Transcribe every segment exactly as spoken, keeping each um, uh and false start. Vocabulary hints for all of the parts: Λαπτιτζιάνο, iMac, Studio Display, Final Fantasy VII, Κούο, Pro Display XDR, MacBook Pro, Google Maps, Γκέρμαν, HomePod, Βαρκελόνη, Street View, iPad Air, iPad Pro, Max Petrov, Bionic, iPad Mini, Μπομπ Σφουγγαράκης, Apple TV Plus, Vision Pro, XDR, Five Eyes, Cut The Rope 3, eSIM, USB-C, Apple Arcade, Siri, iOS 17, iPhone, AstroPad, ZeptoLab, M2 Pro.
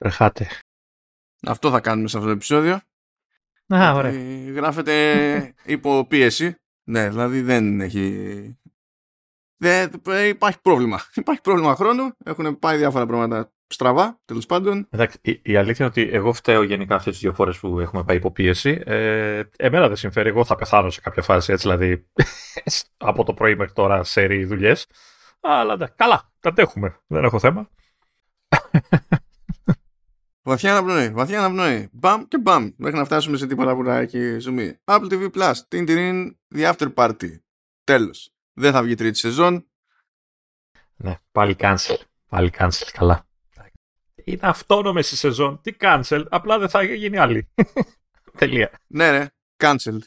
Τρεχάτε. Αυτό θα κάνουμε σε αυτό το επεισόδιο. Α, ωραία. Ε, γράφεται υπό πίεση. Ναι, δηλαδή δεν έχει... Δεν, υπάρχει πρόβλημα. Υπάρχει πρόβλημα χρόνου. Έχουν πάει διάφορα πράγματα στραβά, τέλος πάντων. Εντάξει, η, η αλήθεια είναι ότι εγώ φταίω γενικά αυτές τις δύο φορές που έχουμε πάει υποπίεση. Ε, εμένα δεν συμφέρει. Εγώ θα πεθάνω σε κάποια φάση, έτσι δηλαδή, από το πρωί μέχρι τώρα, σερί δουλειές. Αλλά ναι, καλά, τα αντέχουμε. Δεν έχω θέμα. Βαθιά αναπνοή, βαθιά αναπνοή. Μπαμ και μπαμ. Μέχρι να φτάσουμε σε τίποτα που να έχει ζουμί. Apple τι βι Plus, την την the after party. Τέλος. Δεν θα βγει τρίτη σεζόν. Ναι, πάλι cancel. Πάλι cancel, καλά. Είναι αυτόνομες η σεζόν. Τι cancel, απλά δεν θα γίνει άλλη. Τελεία. Ναι, ναι, cancel.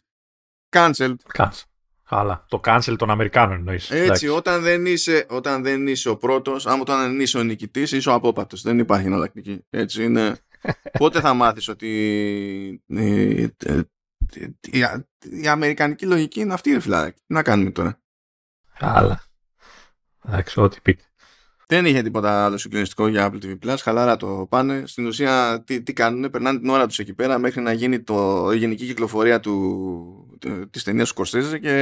Cancel. Cancel. Καλά, το cancel των Αμερικάνων εννοείς. Έτσι, όταν δεν, είσαι, όταν δεν είσαι ο πρώτος, άμα όταν είσαι ο νικητής, είσαι ο απόπατος. Δεν υπάρχει εναλλακτική. Έτσι είναι. Πότε θα μάθεις ότι η, η, η αμερικανική λογική είναι αυτή, ρε φιλά. Τι να κάνουμε τώρα. Καλά. Εντάξει, ό,τι πείτε. Δεν είχε τίποτα άλλο συγκλονιστικό για Apple τι βι Plus. Χαλάρα το πάνε. Στην ουσία, τι, τι κάνουν, περνάνε την ώρα τους εκεί πέρα μέχρι να γίνει το, η γενική κυκλοφορία του, το, της ταινίας του Σκορσέζε και...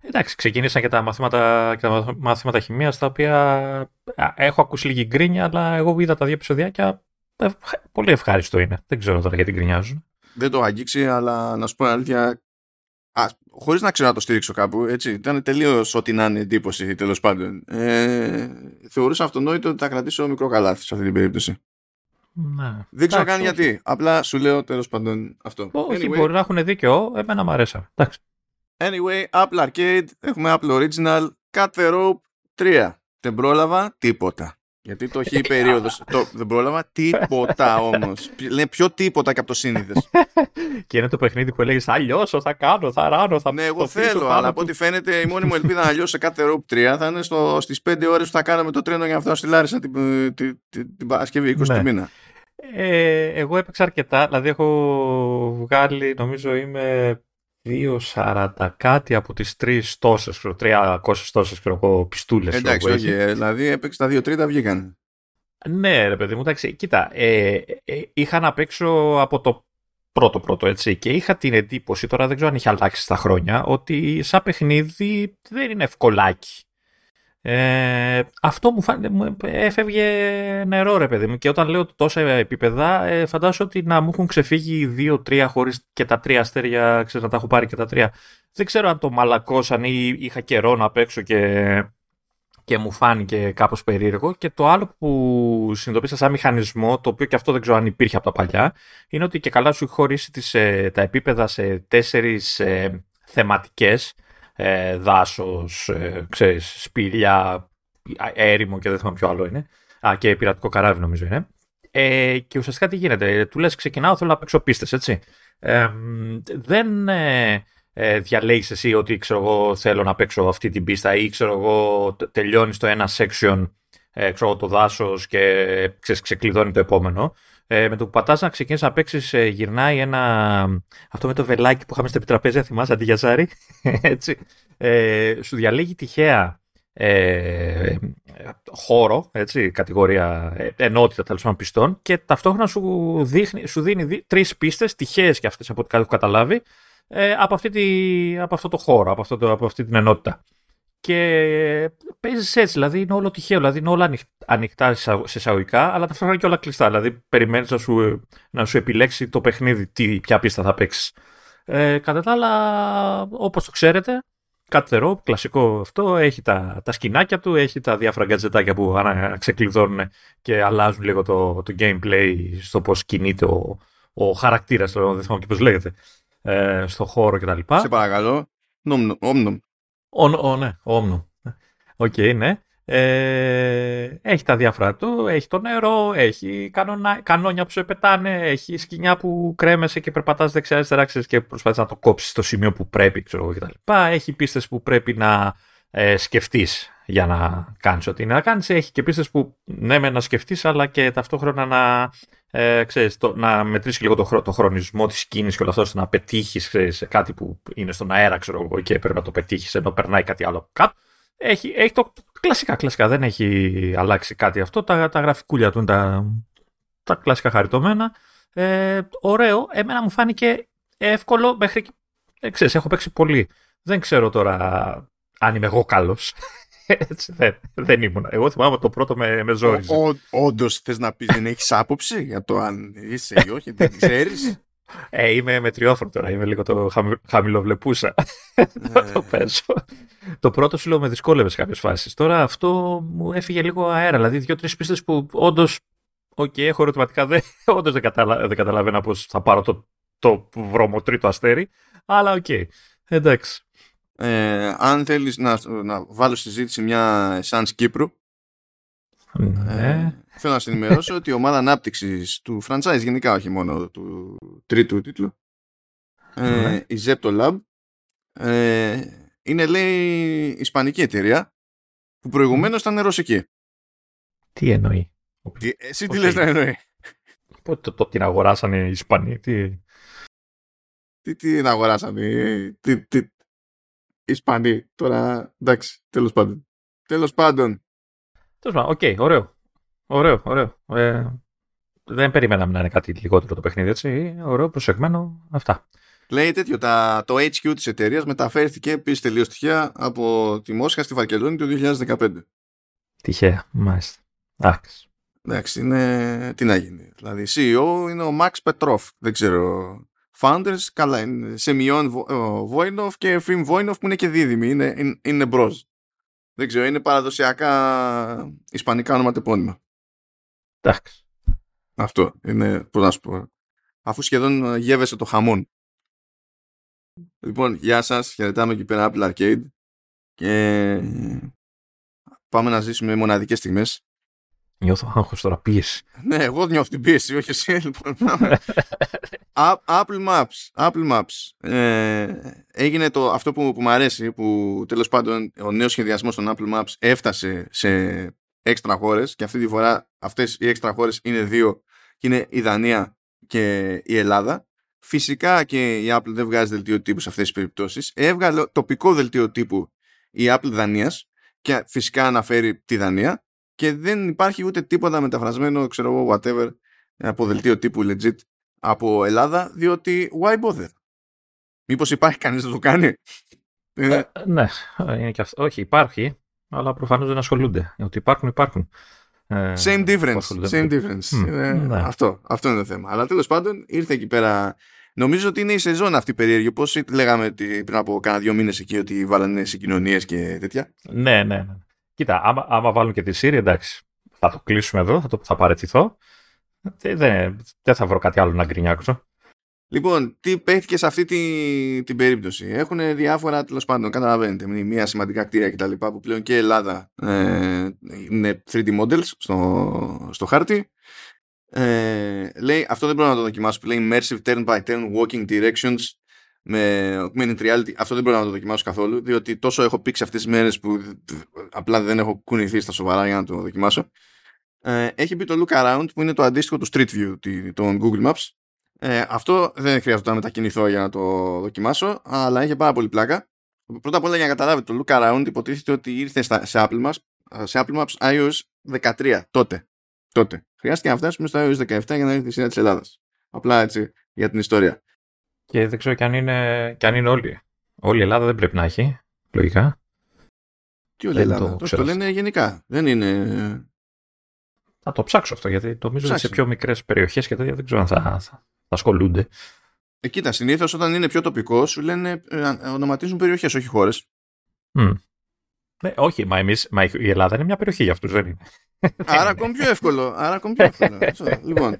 Εντάξει, ξεκίνησαν και τα μαθήματα, και τα μαθήματα χημίας, τα οποία έχω ακούσει λίγη γκρίνια, αλλά εγώ είδα τα δύο επεισοδιάκια. Πολύ ευχάριστο είναι. Δεν ξέρω τώρα γιατί γκρινιάζουν. Δεν το αγγίξει, αλλά να σου πω αλήθεια... Χωρίς να ξέρω να το στήριξω κάπου, έτσι, ήταν τελείως ό,τι να είναι εντύπωση, τέλος πάντων. Ε, θεωρούσα αυτονόητο ότι θα κρατήσω μικρό καλάθι σε αυτή την περίπτωση. Ναι. Δεν ξέρω καν γιατί. Απλά σου λέω τέλος πάντων αυτό. Όχι, anyway, μπορεί να έχουν δίκιο. Εμένα μου αρέσανε. Anyway, Apple Arcade, έχουμε Apple Original, Cut The Rope τρία. Δεν πρόλαβα τίποτα. Γιατί το έχει περίοδος. Το, δεν πρόλαβα τίποτα όμως. Λέει πιο τίποτα και από το σύνηθες. Και είναι το παιχνίδι που έλεγες θα λιώσω, θα κάνω, θα ράνω, θα... Ναι, εγώ θέλω, αλλά από που... ό,τι φαίνεται η μόνη μου ελπίδα να λιώσω σε κάθε Rope τρία θα είναι στο, στις πέντε ώρες που θα κάναμε το τρένο για να φτάσω στη Λάρισα την, την, την, την Παρασκευή, είκοσι ναι. Μήνα. Ε, εγώ έπαιξα αρκετά, δηλαδή έχω βγάλει, νομίζω είμαι δύο σαράντα κάτι από τις τρεις τόσες, τριακόσιες τόσες πιστούλες. Εντάξει, όχι, δηλαδή έπαιξε τα δύο τριάντα βγήκαν. Ναι ρε παιδί μου, εντάξει, κοίτα, ε, ε, ε, είχα να παίξω από το πρώτο πρώτο έτσι και είχα την εντύπωση, τώρα δεν ξέρω αν είχε αλλάξει στα χρόνια, ότι σαν παιχνίδι δεν είναι ευκολάκι. Ε, αυτό μου φάνηκε, έφευγε νερό ρε παιδί μου και όταν λέω τόσα επίπεδα ε, φαντάζομαι ότι να μου έχουν ξεφύγει δύο τρία χωρίς και τα τρία αστέρια, ξέρω να τα έχω πάρει και τα τρία. Δεν ξέρω αν το μαλακώσαν ή είχα καιρό να παίξω και, και μου φάνηκε κάπως περίεργο. Και το άλλο που συνειδητοποίησα σαν μηχανισμό, το οποίο και αυτό δεν ξέρω αν υπήρχε από τα παλιά, είναι ότι και καλά σου έχει χωρίσει τις, τα επίπεδα σε τέσσερις ε, θεματικές. Ε, δάσος, ε, ξέρεις, σπήλια, έρημο και δεν θυμάμαι ποιο άλλο είναι. Α, και πειρατικό καράβι νομίζω είναι. Ε, και ουσιαστικά τι γίνεται. Του λες ξεκινάω, θέλω να παίξω πίστες, έτσι. Ε, δεν ε, ε, διαλέγεις εσύ ότι ξέρω εγώ θέλω να παίξω αυτή την πίστα ή ξέρω εγώ τελειώνεις το ένα section, ε, ξέρω το δάσος και ξέρεις, ξεκλειδώνει το επόμενο. Ε, με το που πατάς να ξεκινήσεις να παίξεις ε, γυρνάει ένα αυτό με το βελάκι που είχαμε στα επιτραπέζια, θυμάσαι, αντί για ζάρι, έτσι. Ε, σου διαλέγει τυχαία ε, χώρο, έτσι, κατηγορία, ενότητα τέλος πάντων πιστών και ταυτόχρονα σου, δείχνει, σου δίνει δι, τρεις πίστες τυχαίες και αυτές από ό,τι έχω καταλάβει ε, από, αυτή τη, από αυτό το χώρο, από, αυτό το, από αυτή την ενότητα. Και παίζεις έτσι, δηλαδή είναι όλο τυχαίο, δηλαδή είναι όλα ανοιχ, ανοιχτά σε εισαγωγικά, αλλά ταυτόχρονα και όλα κλειστά. Δηλαδή περιμένεις να σου, να σου επιλέξει το παιχνίδι, τι, ποια πίστα θα παίξεις. Ε, κατά τα άλλα, όπως το ξέρετε, Cut the Rope, κλασικό αυτό, έχει τα, τα σκηνάκια του, έχει τα διάφορα γκατζετάκια που ξεκλειδώνουν και αλλάζουν λίγο το, το gameplay στο πώς κινείται ο, ο χαρακτήρας, το, δεν θυμάμαι και πώς λέγεται, ε, στο χώρο κτλ. Σε παρακαλώ, νόμ, νόμ. Ω, ναι, όμνο. Οκ, ναι. Έχει τα διάφορα του, έχει το νερό, έχει κανόνια που σου πετάνε, έχει σκηνιά που κρέμεσαι και περπατάς δεξιά-αριστερά και προσπαθείς να το κόψεις στο σημείο που πρέπει, ξέρω εγώ κτλ. Έχει πίστες που πρέπει να σκεφτείς για να κάνεις ό,τι είναι να κάνεις. Έχει και πίστες που ναι, με να σκεφτείς, αλλά και ταυτόχρονα να, ε, ξέρεις, το, να μετρήσεις λίγο το, χρο, το χρονισμό της κίνησης και όλα αυτά, ώστε να πετύχεις, ξέρεις, κάτι που είναι στον αέρα, ξέρω εγώ, και πρέπει να το πετύχεις ενώ περνάει κάτι άλλο κάτω. Έχει, έχει το κλασικά, κλασικά, δεν έχει αλλάξει κάτι αυτό. Τα, τα γραφικούλια του είναι τα, τα κλασικά χαριτωμένα. Ε, ωραίο, εμένα μου φάνηκε εύκολο μέχρι εκεί. Ε, ξέρεις, έχω παίξει πολύ. Δεν ξέρω τώρα αν είμαι εγώ καλός. Έτσι, δεν, δεν ήμουν. Εγώ θυμάμαι το πρώτο με, με ζόριζε. Όντως θες να πεις δεν έχεις άποψη για το αν είσαι ή όχι, δεν ξέρεις. Ε, είμαι μετριόφρον τώρα, είμαι λίγο το χαμηλοβλεπούσα. Το παίζω. Το πρώτο σου λέω με δυσκόλευε σε κάποιες φάσεις. Τώρα αυτό μου έφυγε λίγο αέρα. Δηλαδή, δύο-τρεις πίστες που όντως, οκ, okay, έχω ερωτηματικά, δε, όντως δεν, καταλα, δεν καταλαβαίνα πώς θα πάρω το, το βρωμοτρίτο αστέρι, αλλά οκ. Okay. Εντάξει. Ε, αν θέλεις να, να βάλω συζήτηση μια σαν Κύπρου, ναι. ε, θέλω να σε ενημερώσω ότι η ομάδα ανάπτυξης του franchise γενικά, όχι μόνο του τρίτου τίτλου, ε, ναι. η ZeptoLab, ε, είναι λέει ισπανική εταιρεία που προηγουμένως ήταν ρωσική. Τι εννοεί? Τι, εσύ τι λες να εννοεί? Πότε το, το, την αγοράσανε οι Ισπανοί? Τι, τι την αγοράσανε? Τι, τι, Ισπανοί, τώρα εντάξει, τέλος πάντων. Τέλος πάντων. Τέλος πάντων, οκ, ωραίο. Ωραίο, ωραίο. Ε, δεν περιμέναμε να είναι κάτι λιγότερο το παιχνίδι, έτσι. Ωραίο, προσεγμένο, αυτά. Λέει τέτοιο, τα, το έιτς κιου της εταιρείας μεταφέρθηκε επίσης τελείως τυχαία από τη Μόσχα στη Βαρκελόνη το δύο χιλιάδες δεκαπέντε. Τυχαία, μάλιστα. Εντάξει. Εντάξει, είναι... τι να γίνει. Δηλαδή, σι ι ο είναι ο Max Petrov, δεν ξέρω... Founders, καλά, είναι Semyon Voinov και Film Voinov που είναι και δίδυμοι, είναι, είναι, είναι μπρος. Δεν ξέρω, είναι παραδοσιακά ισπανικά ονοματεπώνυμα. Εντάξει. Αυτό είναι, πώς να σου πω, αφού σχεδόν γεύεσαι το χαμόν. Λοιπόν, γεια σας, χαιρετάμε εκεί πέρα Apple Arcade και πάμε να ζήσουμε μοναδικές στιγμές. Νιώθω άγχος τώρα, πίεση. Ναι, εγώ νιώθω την πίεση, όχι εσύ. Λοιπόν, Apple Maps. Apple Maps. Ε, έγινε το, αυτό που, που μου αρέσει, που τέλος πάντων ο νέος σχεδιασμός των Apple Maps έφτασε σε έξτρα χώρες και αυτή τη φορά αυτές οι έξτρα χώρες είναι δύο. Είναι η Δανία και η Ελλάδα. Φυσικά και η Apple δεν βγάζει δελτίο τύπου σε αυτές τις περιπτώσεις. Έβγαλε τοπικό δελτίο τύπου η Apple Δανίας και φυσικά αναφέρει τη Δανία. Και δεν υπάρχει ούτε τίποτα μεταφρασμένο, ξέρω εγώ, whatever, από δελτίο τύπου legit από Ελλάδα, διότι why bother? Μήπως υπάρχει κανείς να το κάνει? Ε, ναι, είναι και αυτό. Όχι, υπάρχει, αλλά προφανώς δεν ασχολούνται. Ότι υπάρχουν, υπάρχουν. Same difference. Same difference. Mm, ε, ναι. αυτό, αυτό είναι το θέμα. Αλλά τέλος πάντων ήρθε εκεί πέρα. Νομίζω ότι είναι η σεζόν αυτή περίεργη. Πώς λέγαμε ότι πριν από κάνα δύο μήνες εκεί ότι βάλανε συγκοινωνίες και τέτοια. Ναι, ναι, ναι. Κοίτα, άμα, άμα βάλουν και τη Siri, εντάξει, θα το κλείσουμε εδώ, θα, το, θα παραιτηθώ. Δεν, δεν θα βρω κάτι άλλο να γκρινιάξω. Λοιπόν, τι παίχθηκε σε αυτή τη, την περίπτωση? Έχουν διάφορα, τέλος πάντων, καταλαβαίνετε, μνημεία, σημαντικά κτίρια κτλ. Που πλέον και η Ελλάδα ε, είναι θρι ντι models στο, στο χάρτη. Ε, λέει, αυτό δεν μπορώ να το δοκιμάσω. Λέει immersive turn by turn walking directions. Με augmented reality, αυτό δεν μπορώ να το δοκιμάσω καθόλου, διότι τόσο έχω πήξει αυτές τις μέρες που απλά δεν έχω κουνηθεί στα σοβαρά για να το δοκιμάσω. Ε, έχει μπει το Look Around που είναι το αντίστοιχο του Street View των Google Maps. Ε, αυτό δεν χρειάζεται να μετακινηθώ για να το δοκιμάσω, αλλά έχει πάρα πολύ πλάκα. Πρώτα απ' όλα, για να καταλάβετε, το Look Around υποτίθεται ότι ήρθε στα, σε, Apple Maps, σε Apple Maps άι Ο Ες δεκατρία τότε. τότε. Χρειάστηκε να φτάσουμε στο άι Ο Ες δεκαεπτά για να έρθει η σειρά της Ελλάδας. Απλά έτσι για την ιστορία. Και δεν ξέρω και αν είναι, και αν είναι όλοι. Όλη η Ελλάδα δεν πρέπει να έχει, λογικά. Τι όλη η Ελλάδα, το, το λένε γενικά. Δεν είναι... Θα το ψάξω αυτό, γιατί νομίζω ότι σε πιο μικρές περιοχές και τέτοια δεν ξέρω αν θα, θα, θα ασχολούνται. Ε, κοίτα, συνήθως όταν είναι πιο τοπικό σου λένε, ε, ονοματίζουν περιοχές, όχι χώρες. Mm. Ε, όχι, μα, εμείς, μα η Ελλάδα είναι μια περιοχή για αυτούς, δεν είναι. Άρα ακόμη πιο εύκολο. Άρα ακόμη πιο εύκολο. Λοιπόν...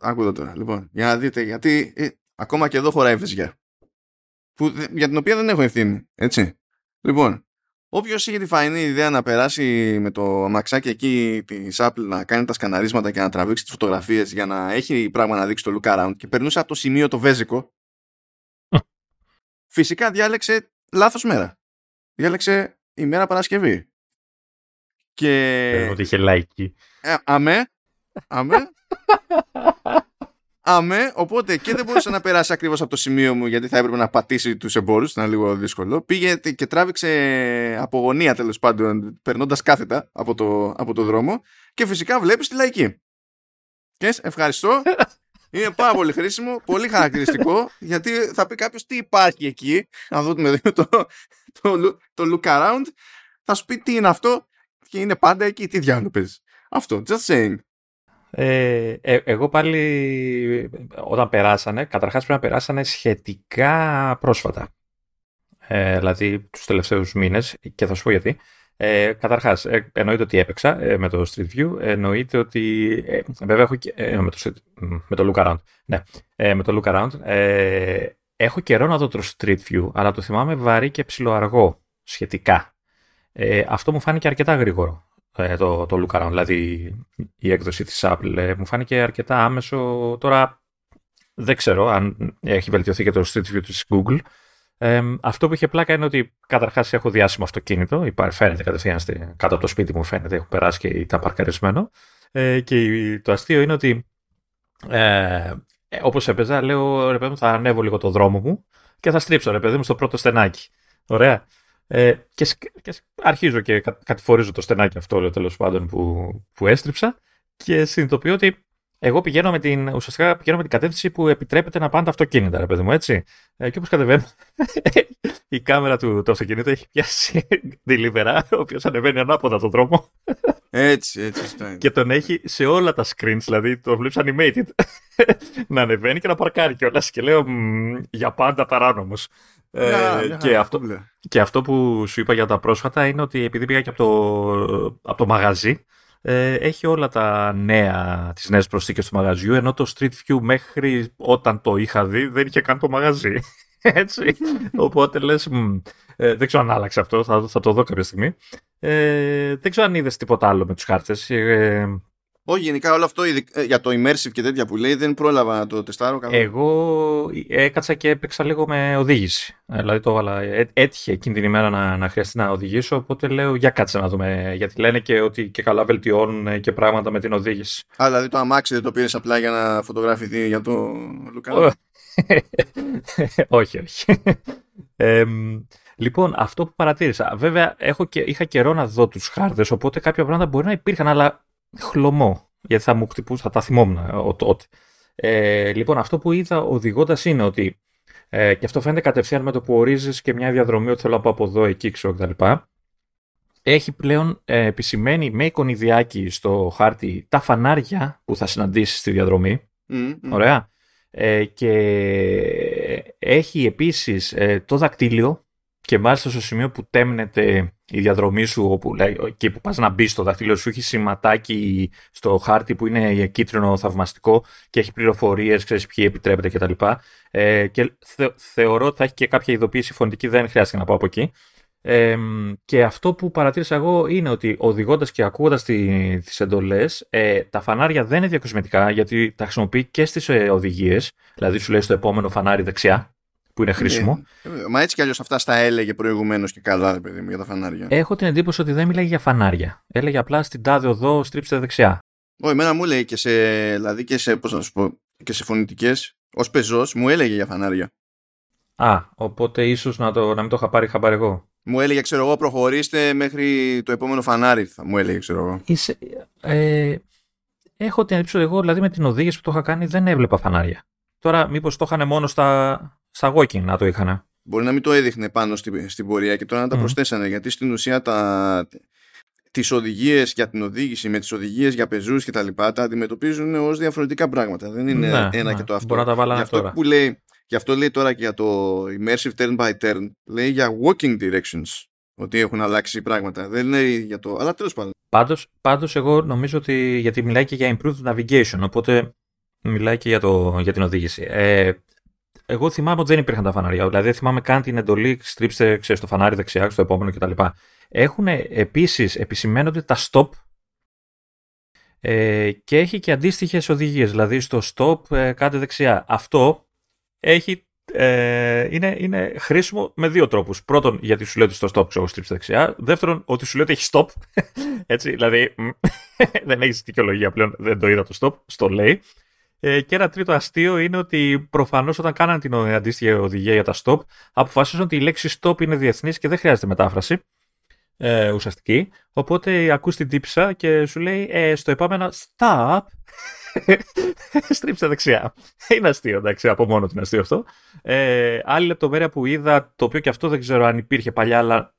Ακούω τώρα, λοιπόν, για να δείτε, γιατί ε, ακόμα και εδώ χωράει φυσικά, που, για την οποία δεν έχω ευθύνη, έτσι. Λοιπόν, όποιος είχε τη φαϊνή ιδέα να περάσει με το αμαξάκι εκεί της Apple να κάνει τα σκαναρίσματα και να τραβήξει τις φωτογραφίες για να έχει πράγμα να δείξει το look around και περνούσε από το σημείο το βέζικο, φυσικά διάλεξε λάθος μέρα. Διάλεξε ημέρα Παρασκευή. Και... Ότι είχε λαϊκή. Αμέ. Αμέ. Αμέ, οπότε και δεν μπορούσε να περάσει ακριβώς από το σημείο μου, γιατί θα έπρεπε να πατήσει τους εμπόρους, ήταν λίγο δύσκολο. Πήγε και τράβηξε από γωνία, τέλος πάντων, περνώντας κάθετα από το, από το δρόμο. Και φυσικά βλέπεις τη λαϊκή. Και ευχαριστώ. Είναι πάρα πολύ χρήσιμο, πολύ χαρακτηριστικό, γιατί θα πει κάποιος τι υπάρχει εκεί. Να δούμε το, το, το, το look around. Θα σου πει τι είναι αυτό και είναι πάντα εκεί. Τι διάολο παίζει. Αυτό, just saying. Ε, ε, εγώ πάλι όταν περάσανε, καταρχάς πρέπει να περάσανε σχετικά πρόσφατα, ε, δηλαδή τους τελευταίους μήνες, και θα σου πω γιατί. Ε, καταρχάς ε, εννοείται ότι έπαιξα ε, με το Street View, εννοείται ότι ε, βέβαια έχω και, ε, με, το, με το Look Around, ναι, ε, με το Look Around ε, έχω καιρό να δω το Street View, αλλά το θυμάμαι βαρύ και ψιλοαργό σχετικά. ε, αυτό μου φάνηκε αρκετά γρήγορο. Το, το Look Around, δηλαδή η έκδοση της Apple, μου φάνηκε αρκετά άμεσο. Τώρα δεν ξέρω αν έχει βελτιωθεί και το Street View της Google. Ε, αυτό που είχε πλάκα είναι ότι καταρχάς έχω διάσημο αυτοκίνητο, φαίνεται κατευθείαν κάτω από το σπίτι μου, φαίνεται, έχω περάσει και ήταν παρκαρισμένο. Ε, και το αστείο είναι ότι ε, όπως έπαιζα, λέω ρε παιδί μου, θα ανέβω λίγο το δρόμο μου και θα στρίψω ρε παιδί μου στο πρώτο στενάκι. Ωραία. Ε, και, και αρχίζω και κα, κατηφορίζω το στενάκι αυτό, τέλος πάντων, που, που έστριψα, και συνειδητοποιώ ότι εγώ πηγαίνω με την, ουσιαστικά πηγαίνω με την κατεύθυνση που επιτρέπεται να πάνε τα αυτοκίνητα, ρε παιδί μου, έτσι. Ε, και όπως κατεβαίνω, η κάμερα του το αυτοκίνητο έχει πιάσει διλιβερά, ο οποίος ανεβαίνει ανάποδα τον δρόμο. Έτσι, έτσι. Και τον έχει σε όλα τα screens, δηλαδή το βλέπεις animated, να ανεβαίνει και να παρκάρει κιόλας. Και λέω για πάντα παράνομος. Ε, yeah, yeah, και, yeah, αυτό, yeah. Και αυτό που σου είπα για τα πρόσφατα είναι ότι επειδή πήγα και από το, από το μαγαζί, ε, έχει όλα τα νέα, τις νέες προσθήκες του μαγαζιού, ενώ το Street View μέχρι όταν το είχα δει δεν είχε καν το μαγαζί. Έτσι. Οπότε λες, μ, ε, δεν ξέρω αν άλλαξε αυτό, θα, θα το δω κάποια στιγμή. Ε, δεν ξέρω αν είδες τίποτα άλλο με τους χάρτες. Ε, Όχι, γενικά όλο αυτό για το immersive και τέτοια που λέει δεν πρόλαβα να το τεστάρω καθόλου. Εγώ έκατσα και έπαιξα λίγο με οδήγηση. Δηλαδή το έβαλα, έτυχε εκείνη την ημέρα να, να χρειαστεί να οδηγήσω, οπότε λέω για κάτσε να δούμε. Γιατί λένε και ότι και καλά βελτιώνουν και πράγματα με την οδήγηση. Α, δηλαδή το αμάξι δεν το πήρες απλά για να φωτογραφηθεί για το Λουκά. Όχι, όχι. Ε, λοιπόν, αυτό που παρατήρησα. Βέβαια, έχω και, είχα καιρό να δω τους χάρτες, οπότε κάποια πράγματα μπορεί να υπήρχαν, αλλά χλωμό, γιατί θα μου χτυπούσα, θα τα θυμόμουν τότε. Ε, λοιπόν, αυτό που είδα οδηγώντας είναι ότι, ε, και αυτό φαίνεται κατευθείαν με το που ορίζεις και μια διαδρομή, ότι θέλω να πάω από εδώ, εκεί, ξέρω κτλ. Έχει πλέον ε, επισημαίνει με εικονιδιάκι στο χάρτη τα φανάρια που θα συναντήσεις στη διαδρομή. Mm-hmm. Ωραία. Ε, και έχει επίσης ε, το δακτύλιο, και μάλιστα στο σημείο που τέμνεται η διαδρομή σου, όπου, εκεί που πας να μπεις στο δαχτύλιο σου, έχει σηματάκι στο χάρτη που είναι κίτρινο θαυμαστικό και έχει πληροφορίες, ξέρεις ποιοι επιτρέπεται κτλ. Ε, και θε, θεωρώ ότι θα έχει και κάποια ειδοποίηση φωνητική, δεν χρειάζεται να πάω από εκεί. Ε, και αυτό που παρατήρησα εγώ είναι ότι οδηγώντας και ακούγοντας τις εντολές, ε, τα φανάρια δεν είναι διακοσμητικά, γιατί τα χρησιμοποιεί και στις ε, οδηγίες, δηλαδή σου λέει στο επόμενο φανάρι δεξιά, που είναι χρήσιμο. Ε, μα έτσι κι αλλιώς αυτά στα έλεγε προηγουμένως και καλά, παιδί μου, για τα φανάρια. Έχω την εντύπωση ότι δεν μιλάει για φανάρια. Έλεγε απλά στην τάδε οδό, στρίψτε δεξιά. Όχι, εμένα μου λέει και σε, δηλαδή και σε, πώς να σου πω, και σε φωνητικές, ως πεζός, μου έλεγε για φανάρια. Α, οπότε ίσως να, το, να μην το είχα πάρει χαμπάρι εγώ. Μου έλεγε, ξέρω εγώ, προχωρήστε μέχρι το επόμενο φανάρι, θα μου έλεγε, ξέρω εγώ. Είσαι, ε, έχω την εντύπωση ότι εγώ, δηλαδή με την οδήγηση που το είχα κάνει, δεν έβλεπα φανάρια. Τώρα, μήπως το είχαν μόνο στα. Στα walking να το είχαν. Μπορεί να μην το έδειχνε πάνω στην, στην πορεία και τώρα να τα mm. προσθέσανε, γιατί στην ουσία τα, τις οδηγίες για την οδήγηση με τις οδηγίες για πεζούς και τα λοιπά τα αντιμετωπίζουν ως διαφορετικά πράγματα. Δεν είναι ναι, ένα ναι. και το αυτό. Μπορεί να τα βάλανε αυτό τώρα. Που λέει, γι' αυτό λέει τώρα και για το immersive turn by turn, λέει για walking directions, ότι έχουν αλλάξει πράγματα. Δεν λέει για το. Αλλά τέλος πάντων. Πάντως, πάντως εγώ νομίζω ότι, γιατί μιλάει και για improved navigation, οπότε μιλάει και για, το, για την οδήγηση. Ε, Εγώ θυμάμαι ότι δεν υπήρχαν τα φανάρια. Δηλαδή, δεν θυμάμαι καν την εντολή στρίψτε ξέρεις, το φανάρι δεξιά, στο επόμενο κτλ. Έχουν επίσης επισημαίνονται τα stop ε, και έχει και αντίστοιχες οδηγίες. Δηλαδή, στο stop ε, κάντε δεξιά. Αυτό έχει, ε, είναι, είναι χρήσιμο με δύο τρόπους. Πρώτον, γιατί σου λέει ότι στο stop ξέρω στρίψτε δεξιά. Δεύτερον, ότι σου λέει ότι έχει stop. Έτσι, δηλαδή, δεν έχει δικαιολογία πλέον. Δεν το είδα το stop. Στο λέει. Ε, και ένα τρίτο αστείο είναι ότι προφανώς όταν κάναν την αντίστοιχη οδηγία για τα stop, αποφασίζουν ότι η λέξη stop είναι διεθνής και δεν χρειάζεται μετάφραση ε, ουσιαστική. Οπότε ακούς την τύψα και σου λέει ε, στο επόμενο stop, στρίψε δεξιά. Είναι αστείο, εντάξει, από μόνο την αστείο αυτό. Ε, άλλη λεπτομέρεια που είδα, το οποίο και αυτό δεν ξέρω αν υπήρχε παλιά, αλλά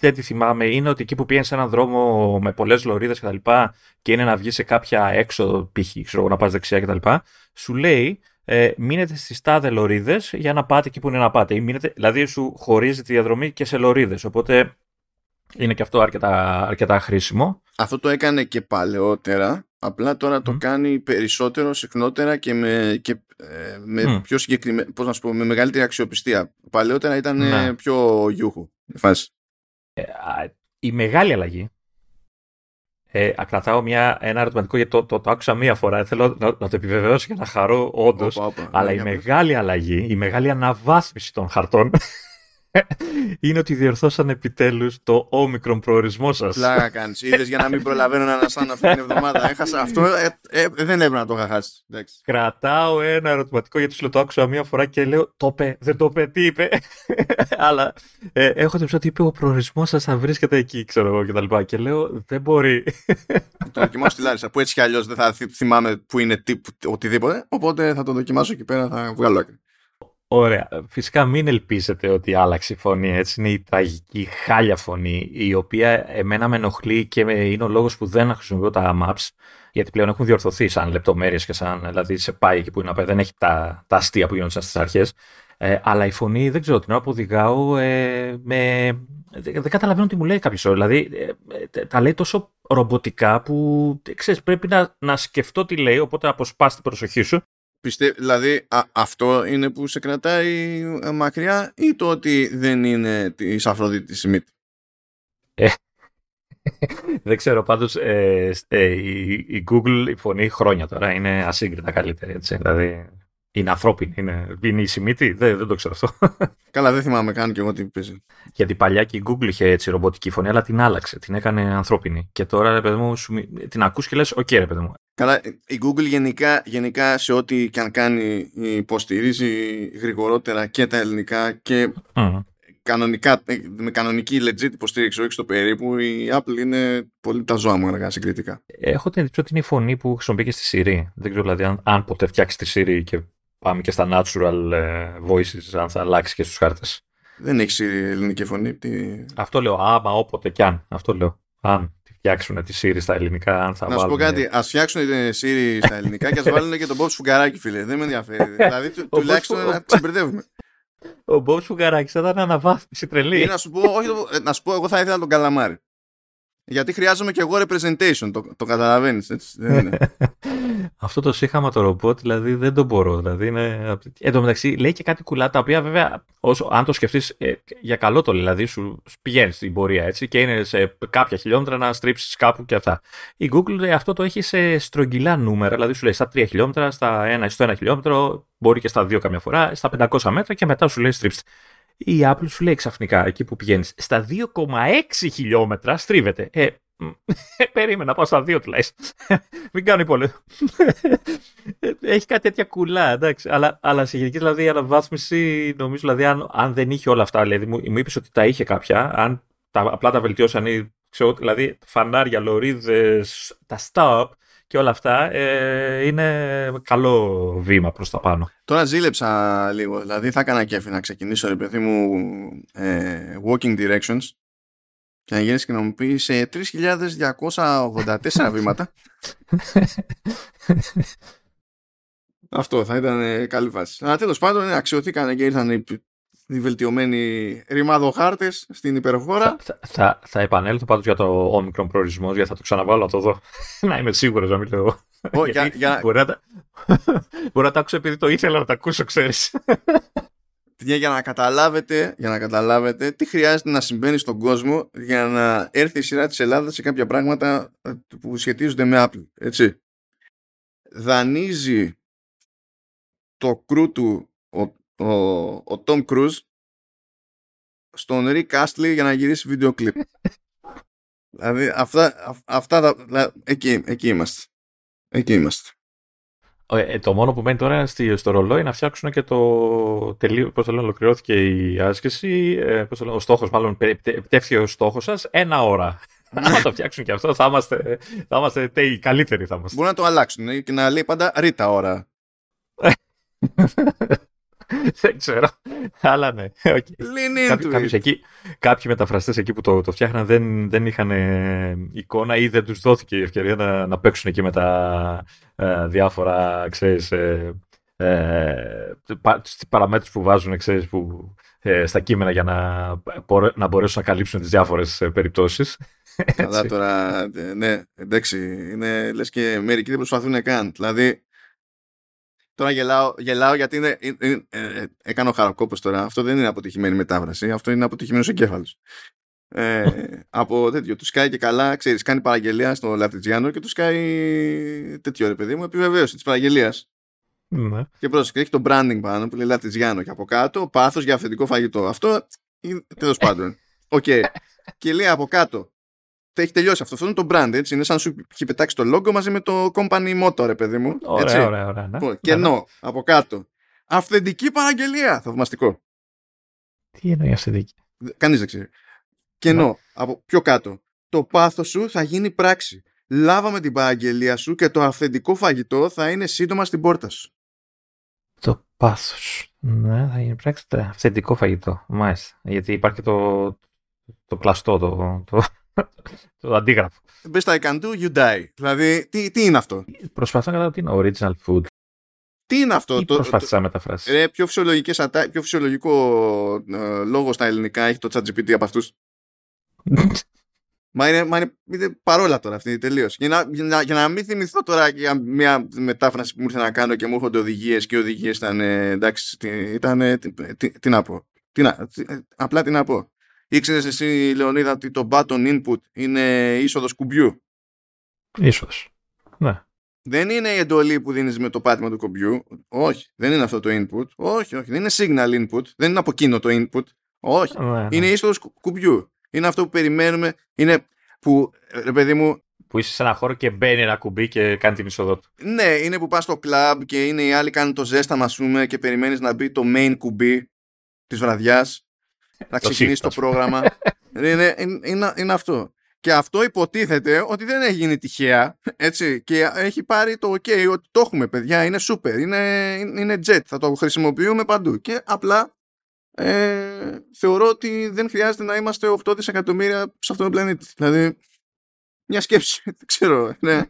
δεν τη θυμάμαι, είναι ότι εκεί που πήγαινε σε έναν δρόμο με πολλές λωρίδες κτλ. Και, και είναι να βγει σε κάποια έξοδο, π.χ. ξέρω να πας δεξιά κτλ. Σου λέει ε, μείνετε στις τάδε λωρίδες για να πάτε εκεί που είναι να πάτε. Ή μείνετε, δηλαδή σου χωρίζει τη διαδρομή και σε λωρίδες. Οπότε είναι και αυτό αρκετά, αρκετά χρήσιμο. Αυτό το έκανε και παλαιότερα. Απλά τώρα mm. το κάνει περισσότερο, συχνότερα και με, και, ε, με mm. πιο συγκεκριμένη, πώς να σου πω, με μεγαλύτερη αξιοπιστία. Παλαιότερα ήταν mm. πιο γιούχου η φάση. Η μεγάλη αλλαγή. Ε, κρατάω μια, ένα ερωτηματικό γιατί το, το, το άκουσα μία φορά. Θέλω να, να το επιβεβαιώσω και να χαρώ όντως. Opa, opa, αλλά yeah, η yeah. μεγάλη αλλαγή, η μεγάλη αναβάθμιση των χαρτών είναι ότι διορθώσαν επιτέλους το όμικρον προορισμό σας. Πλάκα κάνεις. Είδες για να μην προλαβαίνω να αναστάνω αυτή την εβδομάδα. Έχασα αυτό. Ε, ε, ε, δεν έπρεπε να το είχα χάσει. Εντάξει. Κρατάω ένα ερωτηματικό γιατί σου λέω το άκουσα μία φορά και λέω το είπε, δεν το είπε, τι είπε. Αλλά ε, έχω το ψωμί ότι είπε ο προορισμός σας θα βρίσκεται εκεί, ξέρω εγώ κτλ. Και λέω δεν μπορεί. Το δοκιμάσω στη Λάρισα που έτσι κι αλλιώς δεν θα θυμάμαι που είναι τύπ, οτιδήποτε. Οπότε θα το δοκιμάσω εκεί πέρα, θα βγάλω άκρη. Ωραία. Φυσικά μην ελπίζετε ότι άλλαξε η φωνή. Έτσι είναι η τραγική χάλια φωνή, η οποία εμένα με ενοχλεί και είναι ο λόγος που δεν χρησιμοποιώ τα maps, γιατί πλέον έχουν διορθωθεί σαν λεπτομέρειες και σαν. Δηλαδή σε πάει εκεί που είναι, δεν έχει τα, τα αστεία που γίνονται στις αρχές. Ε, αλλά η φωνή, δεν ξέρω, την ώρα που οδηγάω, ε, με, δεν καταλαβαίνω τι μου λέει κάποιος. Δηλαδή ε, τα λέει τόσο ρομποτικά που ξέρεις, πρέπει να, να σκεφτώ τι λέει, οπότε αποσπάς την προσοχή σου. Πιστεύω, δηλαδή α, αυτό είναι που σε κρατάει μακριά ή το ότι δεν είναι της Αφροδίτης η μύτη. Ε, δεν ξέρω, πάντως ε, ε, η, η Google η φωνή χρόνια τώρα είναι ασύγκριτα καλύτερη. Έτσι, δηλαδή είναι ανθρώπινη, είναι, είναι η συμμύτη, δεν, δεν το ξέρω αυτό. Καλά, δεν θυμάμαι καν και εγώ τι πήσε. Γιατί παλιά και η Google είχε έτσι ρομποτική φωνή, αλλά την άλλαξε, την έκανε ανθρώπινη. Και τώρα ρε παιδί μου, σου, την ακούς και λες, οκ, ρε παιδί μου. Καλά, η Google γενικά, γενικά σε ό,τι και αν κάνει υποστηρίζει γρηγορότερα και τα ελληνικά και mm. κανονικά, με κανονική legit υποστήριξη όχι στο περίπου, η Apple είναι πολύ τα ζώα μου αργά συγκριτικά. Έχω την εντύπωση ότι είναι η φωνή που χρησιμοποιεί στη Siri. Δεν ξέρω δηλαδή αν, αν ποτέ φτιάξει τη Siri και πάμε και στα natural voices, αν θα αλλάξει και στους χάρτες. Δεν έχει Siri ελληνική φωνή. Τι... Αυτό λέω, άμα όποτε κι αν. Αυτό λέω, αν. Φτιάξουν τη Siri στα ελληνικά, αν θα βάλουν. Να σου βάλουν... πω κάτι, ας φτιάξουν τη Siri στα ελληνικά και ας βάλουν και τον Μπομπ Σφουγγαράκη, φίλε. Δεν με ενδιαφέρει. Δηλαδή, του, τουλάχιστον να ξεμπερδεύουμε. Ο Μπομπ Σφουγγαράκης θα ήταν αναβάθμιση τρελή. Ή να σου πω, όχι, να σου πω, εγώ θα ήθελα τον Καλαμάρι. Γιατί χρειάζομαι και εγώ representation, το, το καταλαβαίνεις. Έτσι, δεν είναι. Αυτό το σύγχαμα το ρομπότ, δηλαδή δεν το μπορώ. Δηλαδή είναι... Εν τω μεταξύ, λέει και κάτι κουλά τα οποία βέβαια, όσο, αν το σκεφτείς, ε, για καλό το λέει. Δηλαδή σου πηγαίνεις στην πορεία έτσι, και είναι σε κάποια χιλιόμετρα να στρίψεις κάπου και αυτά. Η Google ε, αυτό το έχει σε στρογγυλά νούμερα. Δηλαδή σου λέει στα τρία χιλιόμετρα, στα ένα, στο ένα χιλιόμετρο, μπορεί και στα δύο καμιά φορά, στα πεντακόσια μέτρα και μετά σου λέει στρίψτε. Η Apple σου λέει ξαφνικά εκεί που πηγαίνεις στα δύο κόμμα έξι χιλιόμετρα στρίβεται. Ε, περίμενα, πάω στα δύο τουλάχιστον. Μην κάνω υπόλοιπο. Έχει κάτι τέτοια κουλά, εντάξει. Αλλά, αλλά σε γενική δηλαδή, αναβάθμιση, νομίζω, δηλαδή, αν, αν δεν είχε όλα αυτά, δηλαδή, μου, μου είπες ότι τα είχε κάποια, αν τα, απλά τα βελτιώσαν ή ξέρω, δηλαδή, φανάρια, λωρίδες, τα stop και όλα αυτά, ε, είναι καλό βήμα προς τα πάνω. Τώρα ζήλεψα λίγο, δηλαδή θα έκανα κέφι να ξεκινήσω, ρε παιδί μου, ε, walking directions, και να γίνεις και να μου πει σε τρεις χιλιάδες διακόσια ογδόντα τέσσερα βήματα. Αυτό θα ήταν καλή βάση. Αλλά τέλος πάντων αξιωθήκανε και ήρθαν οι, οι βελτιωμένοι ρημάδοχάρτες στην υπερχώρα. Θα, θα, θα επανέλθω πάντως για το όμικρον προορισμό, γιατί θα το ξαναβάλω να το δω. Να είμαι σίγουρος να μην λέω. Oh, για, για... Μπορεί να τα, να τα ακούσω επειδή το ήθελα να τα ακούσω, ξέρεις. Για να καταλάβετε, για να καταλάβετε τι χρειάζεται να συμβαίνει στον κόσμο για να έρθει η σειρά της Ελλάδας σε κάποια πράγματα που σχετίζονται με Apple, έτσι. Δανείζει το κρού του ο, ο, ο Tom Cruise στον Rick Astley για να γυρίσει βίντεο κλιπ. Δηλαδή αυτά, αυτά τα, δηλαδή, εκεί, εκεί είμαστε. Εκεί είμαστε. Ε, το μόνο που μένει τώρα στη, στο ρολόι να φτιάξουν και το τελείω. Πώς το λένε, ολοκληρώθηκε η άσκηση. Ε, πώς το λένε, ο στόχος, μάλλον επιτεύχθηκε ο στόχος σας. Ένα ώρα. Αν το φτιάξουν και αυτό, θα είμαστε, θα είμαστε οι καλύτεροι. Θα είμαστε. Μπορούν να το αλλάξουν και να λέει πάντα ρίτα ώρα. Δεν ξέρω. Αλλά ναι. Okay. Κάποιοι, κάποιοι, εκεί, κάποιοι μεταφραστές εκεί που το, το φτιάχναν δεν, δεν είχαν εικόνα ή δεν τους δόθηκε η ευκαιρία να, να παίξουν εκεί με τα ε, διάφορα, ξέρεις, ε, ε, πα, παραμέτρους που βάζουν, ξέρεις, που, ε, στα κείμενα για να, να μπορέσουν να καλύψουν τις διάφορες ε, περιπτώσεις. Αλλά τώρα, ναι, εντάξει, είναι, λες και μερικοί δεν προσπαθούν καν. Δηλαδή, τώρα γελάω, γελάω γιατί είναι, ε, ε, ε, έκανα χαροκόπος τώρα. Αυτό δεν είναι αποτυχημένη μετάφραση. Αυτό είναι αποτυχημένος εγκέφαλος. Ε, από τέτοιο. Του σκάει και καλά, ξέρεις, κάνει παραγγελία στο Λαπτιτζιάνο και του σκάει τέτοιο, ρε παιδί μου, επιβεβαίωση της παραγγελίας. Ναι. Και πρόσεχε, έχει το branding πάνω που λέει Λαπτιτζιάνο και από κάτω, πάθος για αυθεντικό φαγητό. Αυτό, τέλος πάντων. Οκ. Okay. Και λέει από κάτω. Έχει τελειώσει αυτό. Αυτό είναι το brand, έτσι. Είναι σαν σου έχει πετάξει το logo μαζί με το company motto, ρε παιδί μου. Ωραία, ωραία, ωραία. Ναι. Και ενώ, ναι, ναι, από κάτω. Αυθεντική παραγγελία. Θαυμαστικό. Τι εννοεί αυθεντική. Κανείς δεν ξέρει. Και ενώ, ναι, από πιο κάτω. Το πάθος σου θα γίνει πράξη. Λάβαμε την παραγγελία σου και το αυθεντικό φαγητό θα είναι σύντομα στην πόρτα σου. Το πάθος. Ναι, θα γίνει πράξη. Αυθεντικό φαγητό. Μάλιστα. Γιατί υπάρχει το, το πλαστό, το. το... το αντίγραφο. Best I can do, you die. Δηλαδή, τι, τι είναι αυτό. Προσπαθώ να καταλάβω τι είναι original food. Τι είναι αυτό. Τι το, προσπάθησα το, να μεταφράσει. Ρε, πιο, ατα... πιο φυσιολογικό ε, λόγο στα ελληνικά έχει το ChatGPT από αυτούς. Μα είναι, μα είναι, είναι παρόλα τώρα αυτή τελείως. Για να, για, για να μην θυμηθώ τώρα για μια μετάφραση που μου ήρθε να κάνω και μου έρχονται οδηγίες και οι οδηγίες ήταν. Ε, εντάξει, ήταν. Ε, τι, τι, τι να πω. Τι να, τι, απλά τι να πω. Ήξερες εσύ, Λεωνίδα, ότι το button input είναι είσοδος κουμπιού. Είσοδος. Ναι. Δεν είναι η εντολή που δίνεις με το πάτημα του κουμπιού. Όχι. Δεν είναι αυτό το input. Όχι, όχι. Δεν είναι signal input. Δεν είναι από εκείνο το input. Όχι. Ναι, ναι. Είναι είσοδος κουμπιού. Είναι αυτό που περιμένουμε. Είναι που, ρε παιδί μου... Που είσαι σε ένα χώρο και μπαίνει ένα κουμπί και κάνει την είσοδό του. Ναι, είναι που πας στο κλαμπ και είναι οι άλλοι κάνουν το ζέσταμα, ας πούμε, και περιμένεις να μπει το main κουμπί της βραδιάς. Να ξεκινήσει το, το πρόγραμμα. είναι, είναι, είναι αυτό. Και αυτό υποτίθεται ότι δεν έχει γίνει τυχαία, έτσι. Και έχει πάρει το OK, ότι το έχουμε, παιδιά. Είναι super. Είναι, είναι jet. Θα το χρησιμοποιούμε παντού. Και απλά ε, θεωρώ ότι δεν χρειάζεται να είμαστε οκτώ δισεκατομμύρια σε αυτόν τον πλανήτη. Δηλαδή, μια σκέψη. Δεν ξέρω. Ναι.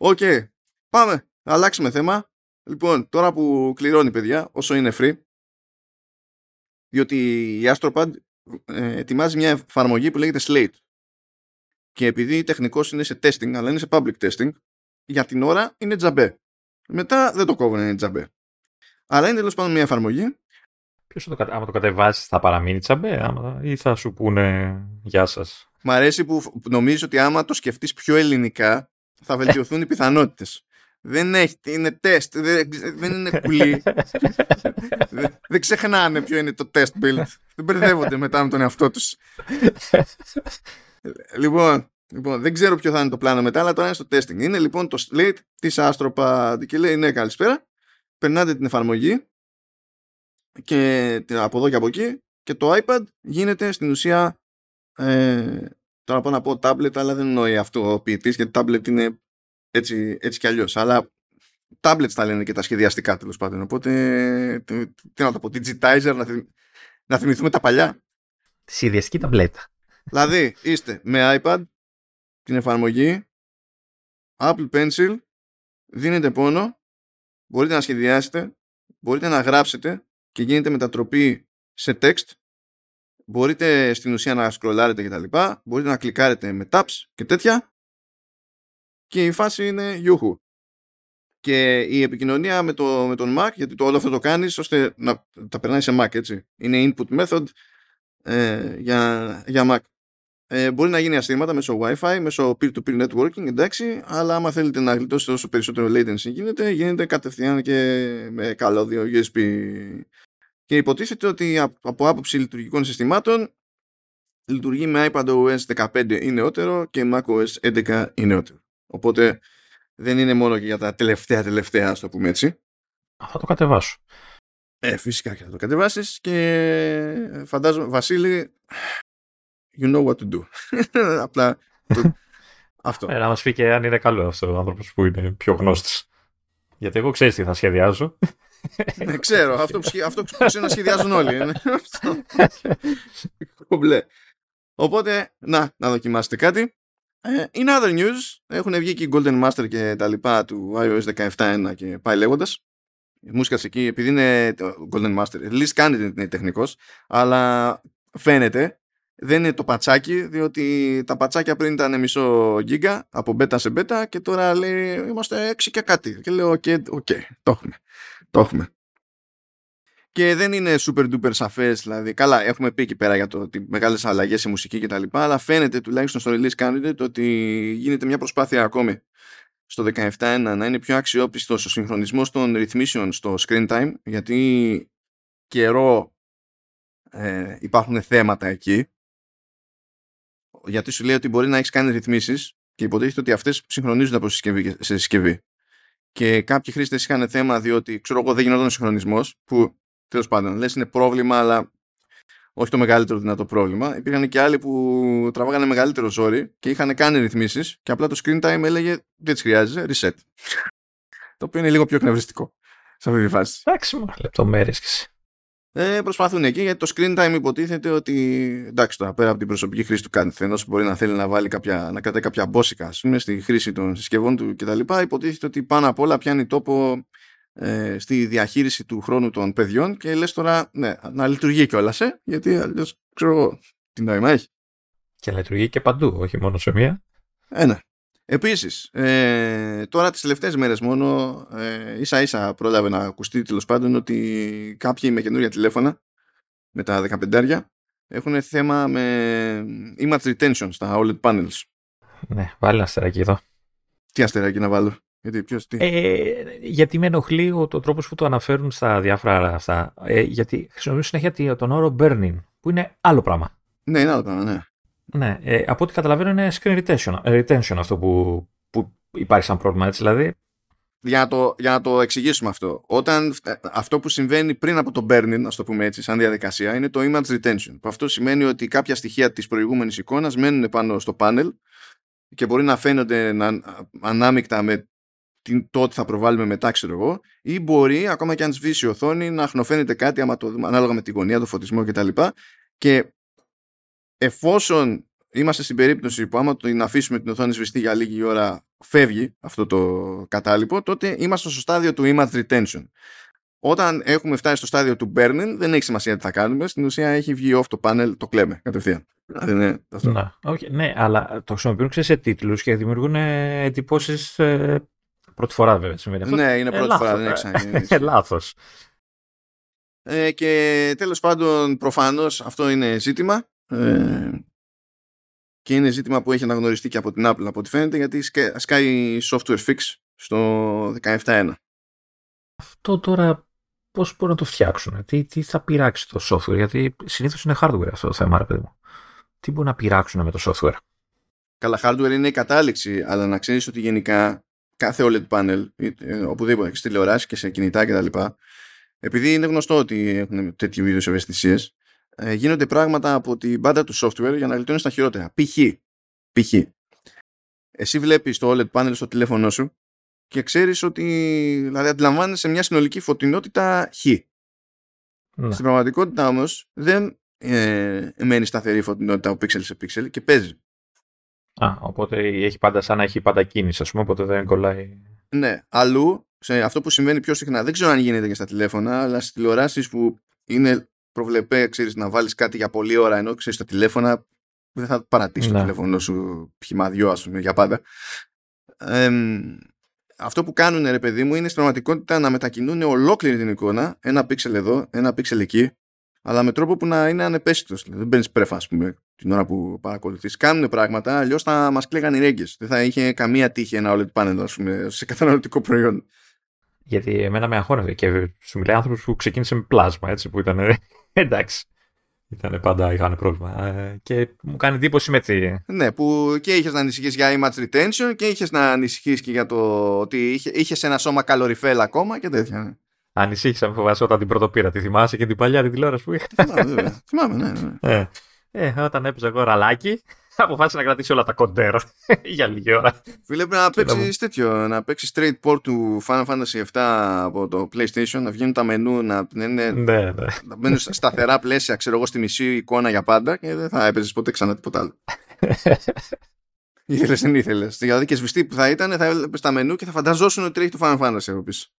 Οκ. Okay. Πάμε. Αλλάξουμε θέμα. Λοιπόν, τώρα που κληρώνει, παιδιά, όσο είναι free. Διότι η AstroPad ε, ετοιμάζει μια εφαρμογή που λέγεται Slate. Και επειδή τεχνικός είναι σε testing, αλλά είναι σε public testing, για την ώρα είναι τζαμπέ. Μετά δεν το κόβουν, είναι τζαμπέ. Αλλά είναι τέλος πάντων μια εφαρμογή. Ποιος το, άμα το κατεβάσεις θα παραμείνει τζαμπέ, άμα, ή θα σου πούνε γεια σας. Μ' αρέσει που νομίζεις ότι άμα το σκεφτείς πιο ελληνικά θα βελτιωθούν οι πιθανότητες. Δεν έχει, είναι τεστ, δεν, δεν είναι κουλή. δεν, δεν ξεχνάνε ποιο είναι το test build. Δεν μπερδεύονται μετά με τον εαυτό τους. λοιπόν, λοιπόν, δεν ξέρω ποιο θα είναι το πλάνο μετά, αλλά τώρα είναι στο testing. Είναι λοιπόν το Slate της AstroPad και λέει ναι, καλησπέρα. Περνάτε την εφαρμογή και από εδώ και από εκεί και το iPad γίνεται στην ουσία ε, τώρα πάω να πω tablet, αλλά δεν εννοεί αυτό ο ποιητής, γιατί tablet είναι Έτσι, έτσι κι αλλιώς. Αλλά tablets τα λένε και τα σχεδιαστικά, τέλος πάντων. Οπότε, τι να το πω, digitizer, να, θυμ, να θυμηθούμε τα παλιά. Σχεδιαστική ταμπλέτα. Δηλαδή, είστε με iPad, την εφαρμογή, Apple Pencil, δίνετε πόνο, μπορείτε να σχεδιάσετε, μπορείτε να γράψετε και γίνεται μετατροπή σε text, μπορείτε στην ουσία να σκρολάρετε κτλ. Μπορείτε να κλικάρετε με taps και τέτοια. Και η φάση είναι γιούχου. Και η επικοινωνία με, το, με τον Mac, γιατί το όλο αυτό το κάνεις ώστε να τα περνάει σε Mac, έτσι. Είναι input method ε, για, για Mac. Ε, μπορεί να γίνει ασύρματα μέσω Wi-Fi, μέσω peer-to-peer networking, εντάξει, αλλά άμα θέλετε να γλιτώσετε όσο περισσότερο latency γίνεται, γίνεται κατευθείαν και με καλώδιο γιου ες μπι. Και υποτίθεται ότι από άποψη λειτουργικών συστημάτων λειτουργεί με iPadOS δεκαπέντε ή νεότερο και macOS έντεκα ή νεότερο. Οπότε δεν είναι μόνο και για τα τελευταία τελευταία, ας το πούμε έτσι. Θα το κατεβάσω. Ε, φυσικά και θα το κατεβάσεις και φαντάζομαι, Βασίλη, you know what to do. Απλά το... αυτό. Ε, να μας πει και αν είναι καλό αυτό ο άνθρωπος που είναι πιο γνώστης. Γιατί εγώ ξέρεις τι θα σχεδιάζω. Δεν ξέρω, αυτό που ξέρω να σχεδιάζουν όλοι. Κομπλέ. Οπότε, να, να δοκιμάσετε κάτι. In other news, έχουν βγει και οι Golden Master και τα λοιπά του iOS δεκαεπτά ένα και πάει λέγοντας. Μούσκας εκεί, επειδή είναι Golden Master, λύση κάνετε είναι τεχνικός, αλλά φαίνεται, δεν είναι το πατσάκι, διότι τα πατσάκια πριν ήταν μισό γίγκα, από beta σε beta και τώρα λέει είμαστε έξι και κάτι. Και λέω, οκ, okay, okay, το έχουμε. Το έχουμε. Και δεν είναι super duper σαφές, δηλαδή. Καλά, έχουμε πει εκεί πέρα για το ότι μεγάλες αλλαγές σε μουσική κτλ. Αλλά φαίνεται τουλάχιστον στο release candidate ότι γίνεται μια προσπάθεια ακόμη στο δεκαεπτά ένα να είναι πιο αξιόπιστος ο συγχρονισμός των ρυθμίσεων στο screen time, γιατί καιρό ε, υπάρχουν θέματα εκεί. Γιατί σου λέει ότι μπορεί να έχεις κάνει ρυθμίσεις και υποτίθεται ότι αυτές συγχρονίζονται από συσκευή σε συσκευή. Και κάποιοι χρήστες είχαν θέμα διότι ξέρω εγώ δεν γινόταν ο συγχρονισμός, που τέλος πάντων λες είναι πρόβλημα, αλλά όχι το μεγαλύτερο δυνατό πρόβλημα. Υπήρχαν και άλλοι που τραβάγανε μεγαλύτερο ζόρι και είχαν κάνει ρυθμίσεις και απλά το screen time έλεγε δεν τις χρειάζεσαι, reset. Το οποίο είναι λίγο πιο εκνευριστικό σε αυτή τη φάση. Εντάξει, μα λεπτομέρειες. Ε, προσπαθούν εκεί γιατί το screen time υποτίθεται ότι εντάξει τώρα πέρα από την προσωπική χρήση του καθενός μπορεί να θέλει να, βάλει κάποια, να κρατάει κάποια μπόσικα ας πούμε, στη χρήση των συσκευών του κτλ. Υποτίθεται ότι πάνω απ' όλα πιάνει τόπο ε, στη διαχείριση του χρόνου των παιδιών και λες τώρα ναι, να λειτουργεί κιόλας ε, γιατί αλλιώς ξέρω εγώ τι νόημα έχει. Και να λειτουργεί και παντού, όχι μόνο σε μία. Ε, ναι. Επίσης, ε, τώρα τις τελευταίες μέρες μόνο ε, ίσα ίσα πρόλαβε να ακουστεί τέλος πάντων ότι κάποιοι με καινούργια τηλέφωνα με τα δεκαπεντάρια έχουν θέμα με image retention στα OLED panels. Ναι, βάλει αστεράκι εδώ. Τι αστεράκι να βάλω? Γιατί, ποιος, τι? Ε, γιατί με ενοχλεί ο τρόπος που το αναφέρουν στα διάφορα αυτά. Ε, γιατί χρησιμοποιούν συνέχεια τον όρο burning, που είναι άλλο πράγμα. Ναι, είναι άλλο πράγμα, ναι. Ναι, ε, από ό,τι καταλαβαίνω είναι screen retention, retention αυτό που, που υπάρχει σαν πρόβλημα, έτσι δηλαδή. Για να, το, για να το εξηγήσουμε αυτό. Όταν, αυτό που συμβαίνει πριν από το burning, ας το πούμε έτσι, σαν διαδικασία, είναι το image retention. Που αυτό σημαίνει ότι κάποια στοιχεία της προηγούμενης εικόνας μένουν πάνω στο πάνελ και μπορεί να φαίνονται να, ανάμεικτα με το ότι θα προβάλλουμε μετά, ξέρω εγώ, ή μπορεί, ακόμα και αν σβήσει η οθόνη, να χνοφαίνεται κάτι άμα το, ανάλογα με τη γωνία, το φωτισμό κτλ. Και εφόσον είμαστε στην περίπτωση που άμα την αφήσουμε την οθόνη σβηστή για λίγη ώρα φεύγει αυτό το κατάλοιπο, τότε είμαστε στο στάδιο του image retention. Όταν έχουμε φτάσει στο στάδιο του burning, δεν έχει σημασία τι θα κάνουμε. Στην ουσία έχει βγει off το panel, το κλαίμε κατευθείαν. Δηλαδή, ναι, αυτό. Να, okay, ναι, αλλά το χρησιμοποιούν ξέρεις σε τίτλους και δημιουργούν εντυπώσεις. Ε, πρώτη φορά βέβαια συμβαίνει αυτό. Ναι, είναι πρώτη ε, φορά, ε, δεν έχει ξαναγίνει. Ε, λάθος. Ε, και τέλος πάντων, προφανώς αυτό είναι ζήτημα. Ε, και είναι ζήτημα που έχει αναγνωριστεί και από την Apple από ό,τι φαίνεται, γιατί σκάει software fix στο δεκαεπτά ένα. Αυτό τώρα πώς μπορούν να το φτιάξουν, τι, τι θα πειράξει το software, γιατί συνήθως είναι hardware αυτό το θέμα, ρε παιδί μου. Τι μπορούν να πειράξουν με το software? Καλά, hardware είναι η κατάληξη, αλλά να ξέρεις ότι γενικά κάθε OLED panel, οπουδήποτε, έχεις τηλεοράσει και σε κινητά κτλ, επειδή είναι γνωστό ότι έχουν τέτοιου είδους ευαισθησίες, γίνονται πράγματα από την μπάντα του software για να γλιτώνεις τα χειρότερα. Π.χ. Π.χ. Εσύ βλέπεις το OLED panel στο τηλέφωνό σου και ξέρεις ότι δηλαδή αντιλαμβάνεσαι μια συνολική φωτεινότητα χ. Ναι. Στην πραγματικότητα όμως δεν ε, μένει σταθερή φωτεινότητα από pixel σε pixel και παίζει. Α, οπότε έχει πάντα σαν να έχει πάντα κίνηση, ας πούμε, οπότε δεν κολλάει. Ναι, αλλού, σε αυτό που συμβαίνει πιο συχνά, δεν ξέρω αν γίνεται και στα τηλέφωνα, αλλά στις τηλεοράσεις που είναι προβλεπέ, ξέρεις, να βάλεις κάτι για πολλή ώρα, ενώ ξέρεις τα τηλέφωνα δεν θα παρατήσεις το τηλέφωνο σου χυμαδιό, ας πούμε, για πάντα. Ε, αυτό που κάνουν, ρε παιδί μου, είναι στην πραγματικότητα να μετακινούν ολόκληρη την εικόνα, ένα πίξελ εδώ, ένα πίξελ εκεί, αλλά με τρόπο που να είναι ανεπαίσθητος. Δηλαδή, δεν παίρνεις πρέφα, ας πούμε, την ώρα που παρακολουθείς. Κάνουν πράγματα, αλλιώς θα μας κλαίγαν οι ρέγγες. Δεν θα είχε καμία τύχη ένα όλο το πάνελ, ας πούμε, σε καταναλωτικό προϊόν. Γιατί εμένα με αγχώνευε και σου μιλάει άνθρωπος που ξεκίνησε με πλάσμα, έτσι, που ήταν εντάξει. Ήταν πάντα, είχαν πρόβλημα. Και μου κάνει εντύπωση με τι. Ναι, που και είχες να ανησυχείς για image retention και είχες να ανησυχείς και για το ότι είχες ένα σώμα καλοριφέλ ακόμα και τέτοια. Ανησύχησα, με φοβάσαι, όταν την πρωτοπήρα. Τη θυμάσαι και την παλιά την τηλεόραση που είχα. Θυμάμαι, ναι. ναι. Ε, ε, όταν έπαιζα εγώ ραλάκι, αποφάσισα να κρατήσω όλα τα κοντέρ για λίγη ώρα. Βλέπει να παίξεις τέτοιο, να παίξεις straight port του Final Fantasy επτά από το PlayStation, να βγαίνουν τα μενού, να, ναι, ναι, ναι, ναι. να μπαίνουν σταθερά πλαίσια, ξέρω εγώ, στη μισή εικόνα για πάντα και δεν θα έπαιζες ποτέ ξανά τίποτα άλλο. Ήθελες, δεν ήθελες. Δηλαδή και σβηστή που θα ήταν, θα έπαιζες τα μενού και θα φανταζόσουν ότι τρέχει το Final Fantasy εδώ πίσω.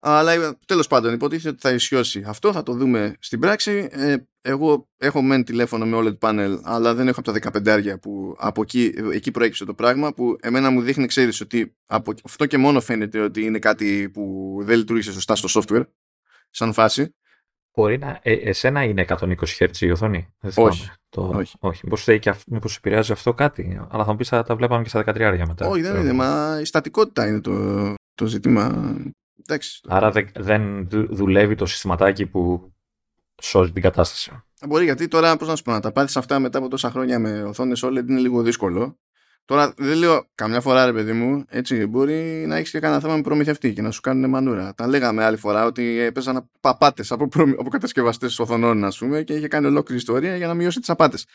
Αλλά τέλος πάντων, υποτίθεται ότι θα ισιώσει. Αυτό θα το δούμε στην πράξη. Ε, εγώ έχω μεν τηλέφωνο με όλεντ panel, αλλά δεν έχω από τα δεκαπέντε άρια που από εκεί, εκεί προέκυψε το πράγμα. Που εμένα μου δείχνει, ξέρεις, ότι από αυτό και μόνο φαίνεται ότι είναι κάτι που δεν λειτουργήσε σωστά στο software, σαν φάση. Μπορεί να. Ε, εσένα είναι εκατόν είκοσι χερτζ η οθόνη. Δεν όχι. Το... όχι. Όχι. Μήπως επηρεάζει αυτό κάτι, αλλά θα μου πει θα τα βλέπαμε και στα δεκατρία άρια μετά. Όχι, δεν είναι. Μα η στατικότητα είναι το, το ζήτημα. Εντάξει, άρα δε, δεν δουλεύει το συστηματάκι που σώζει την κατάσταση. Μπορεί, γιατί τώρα, πώς να σου πω, να τα πάθεις αυτά μετά από τόσα χρόνια με οθόνες όλεντ είναι λίγο δύσκολο. Τώρα δεν λέω καμιά φορά, ρε παιδί μου, έτσι μπορεί να έχεις και κανένα θέμα με προμηθευτή και να σου κάνουν μανούρα. Τα λέγαμε άλλη φορά ότι ε, παίζανε παπάτες από, προ... από κατασκευαστές οθονών, ας πούμε, και είχε κάνει ολόκληρη ιστορία για να μειώσει τις απάτες.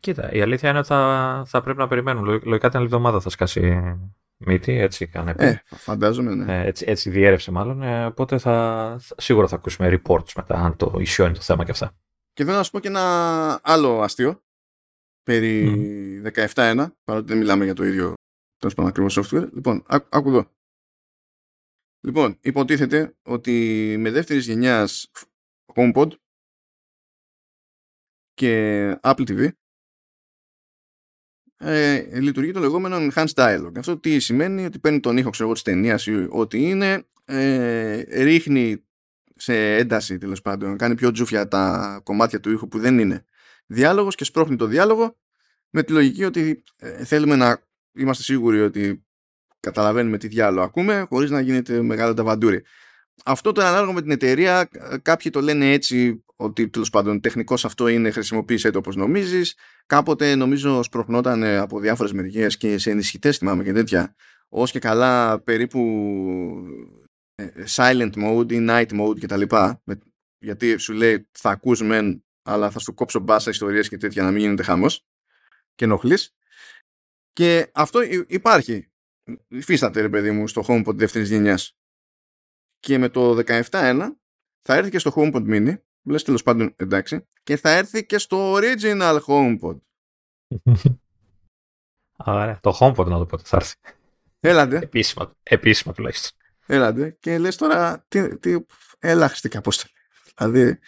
Κοίτα, η αλήθεια είναι ότι θα, θα πρέπει να περιμένουν. Λογικά την άλλη εβδομάδα θα σκάσει. Μύτη, έτσι κάνε. Ε, φαντάζομαι, ναι. Έτσι, έτσι διέρευσε μάλλον. Ε, οπότε θα, σίγουρα θα ακούσουμε reports μετά, αν το ισιώνει το θέμα και αυτά. Και θέλω να σου πω και ένα άλλο αστείο περί mm. δεκαεπτά ένα, παρότι δεν μιλάμε για το ίδιο τόσο πάνω ακριβώς software. Λοιπόν, άκου εδώ. Λοιπόν, υποτίθεται ότι με δεύτερης γενιάς HomePod και Apple τι βι Ε, λειτουργεί το λεγόμενο enhanced dialogue. Αυτό τι σημαίνει? Ότι παίρνει τον ήχο, ξέρω εγώ, της ταινίας ή ό,τι είναι, ε, ρίχνει σε ένταση, τέλος πάντων, κάνει πιο τζούφια τα κομμάτια του ήχου που δεν είναι διάλογος και σπρώχνει το διάλογο με τη λογική ότι ε, θέλουμε να είμαστε σίγουροι ότι καταλαβαίνουμε τι διάλογο ακούμε χωρίς να γίνεται μεγάλο ταβαντούρι. Αυτό το ανάλογο με την εταιρεία, κάποιοι το λένε έτσι, ότι τέλος πάντων τεχνικός αυτό είναι, χρησιμοποίησέ το όπως νομίζεις. Κάποτε νομίζω σπροχνόταν από διάφορες μεριές και σε ενισχυτές, θυμάμαι, και τέτοια, ως και καλά περίπου silent mode ή night mode κτλ. Γιατί σου λέει θα ακούς μεν, αλλά θα σου κόψω μπάσα ιστορίες και τέτοια να μην γίνεται χαμός και ενοχλείς. Και αυτό υπάρχει, υφίσταται, ρε παιδί μου, στο HomePod δεύτερης γενιάς. Και με το δεκαεπτά ένα θα έρθει και στο HomePod Mini, λες τέλος πάντων εντάξει, και θα έρθει και στο original HomePod. Άρα, το HomePod να το πω, θα έρθει. Έλατε. Επίσημα, επίσημα τουλάχιστον. Έλατε και λες τώρα, τι, τι ελάχιστη καπόσταλη. Δηλαδή,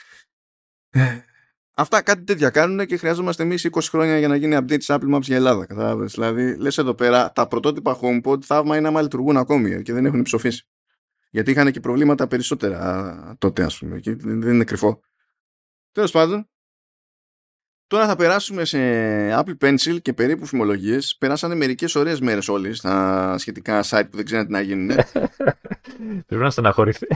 αυτά κάτι τέτοια κάνουν και χρειάζομαστε εμείς είκοσι χρόνια για να γίνει update της Apple Maps για Ελλάδα. Κατάλαβες. Δηλαδή, λες εδώ πέρα, τα πρωτότυπα HomePod θαύμα είναι άμα λειτουργούν ακόμη και δεν έχουν ψοφήσει. Γιατί είχαν και προβλήματα περισσότερα τότε, ας πούμε, και δεν είναι κρυφό. Τέλος πάντων, τώρα θα περάσουμε σε Apple Pencil και περίπου φημολογίες. Περάσανε μερικές ωραίες μέρες όλοι στα σχετικά site που δεν ξέρουν τι να γίνουν. Πρέπει να στεναχωρηθεί.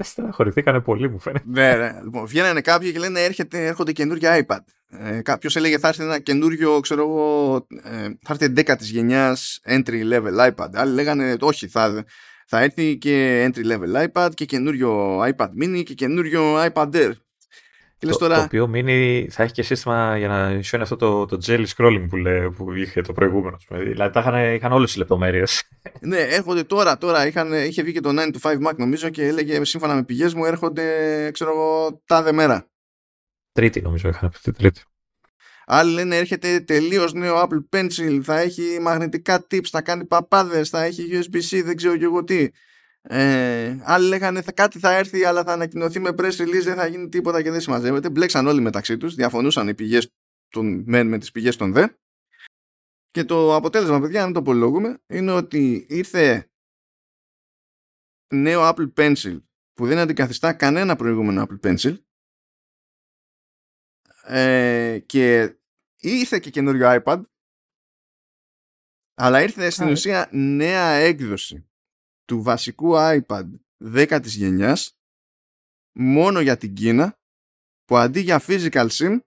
Στεναχωρηθήκανε πολύ, μου φαίνεται. Ναι, ναι. Λοιπόν, βγαίνανε κάποιοι και λένε έρχεται, έρχονται καινούργια iPad. Ε, κάποιος έλεγε θα έρθει ένα καινούριο, ξέρω εγώ, ε, θα έρθει δέκατης γενιάς entry level iPad. Άλλοι λέγανε όχι, θα. Θα έρθει και entry-level iPad και καινούριο iPad Mini και καινούριο iPad Air. Και το, τώρα... το οποίο Mini θα έχει και σύστημα για να ισιώνει αυτό το, το jelly scrolling που, λέει, που είχε το προηγούμενο. Δηλαδή τα είχαν, είχαν όλες τις λεπτομέρειες. Ναι, έρχονται τώρα, τώρα είχαν, είχε βγει και το nine to five Mac νομίζω και έλεγε σύμφωνα με πηγές μου έρχονται, ξέρω εγώ, τάδε μέρα. Τρίτη νομίζω είχαν πει, τρίτη. Άλλοι λένε έρχεται τελείως νέο Apple Pencil, θα έχει μαγνητικά tips, θα κάνει παπάδες, θα έχει γιου ες μπι-C, δεν ξέρω και εγώ τι. Ε, άλλοι λέγανε θα, κάτι θα έρθει αλλά θα ανακοινωθεί με press release, δεν θα γίνει τίποτα και δεν συμμαζεύεται. Μπλέξαν όλοι μεταξύ τους, διαφωνούσαν οι πηγές των μεν με τις πηγές των δε. Και το αποτέλεσμα, παιδιά, αν το απολογούμε, είναι ότι ήρθε νέο Apple Pencil που δεν αντικαθιστά κανένα προηγούμενο Apple Pencil. Ε, και ήρθε και καινούριο iPad, αλλά ήρθε στην ουσία νέα έκδοση του βασικού iPad δέκατης γενιάς μόνο για την Κίνα που αντί για physical SIM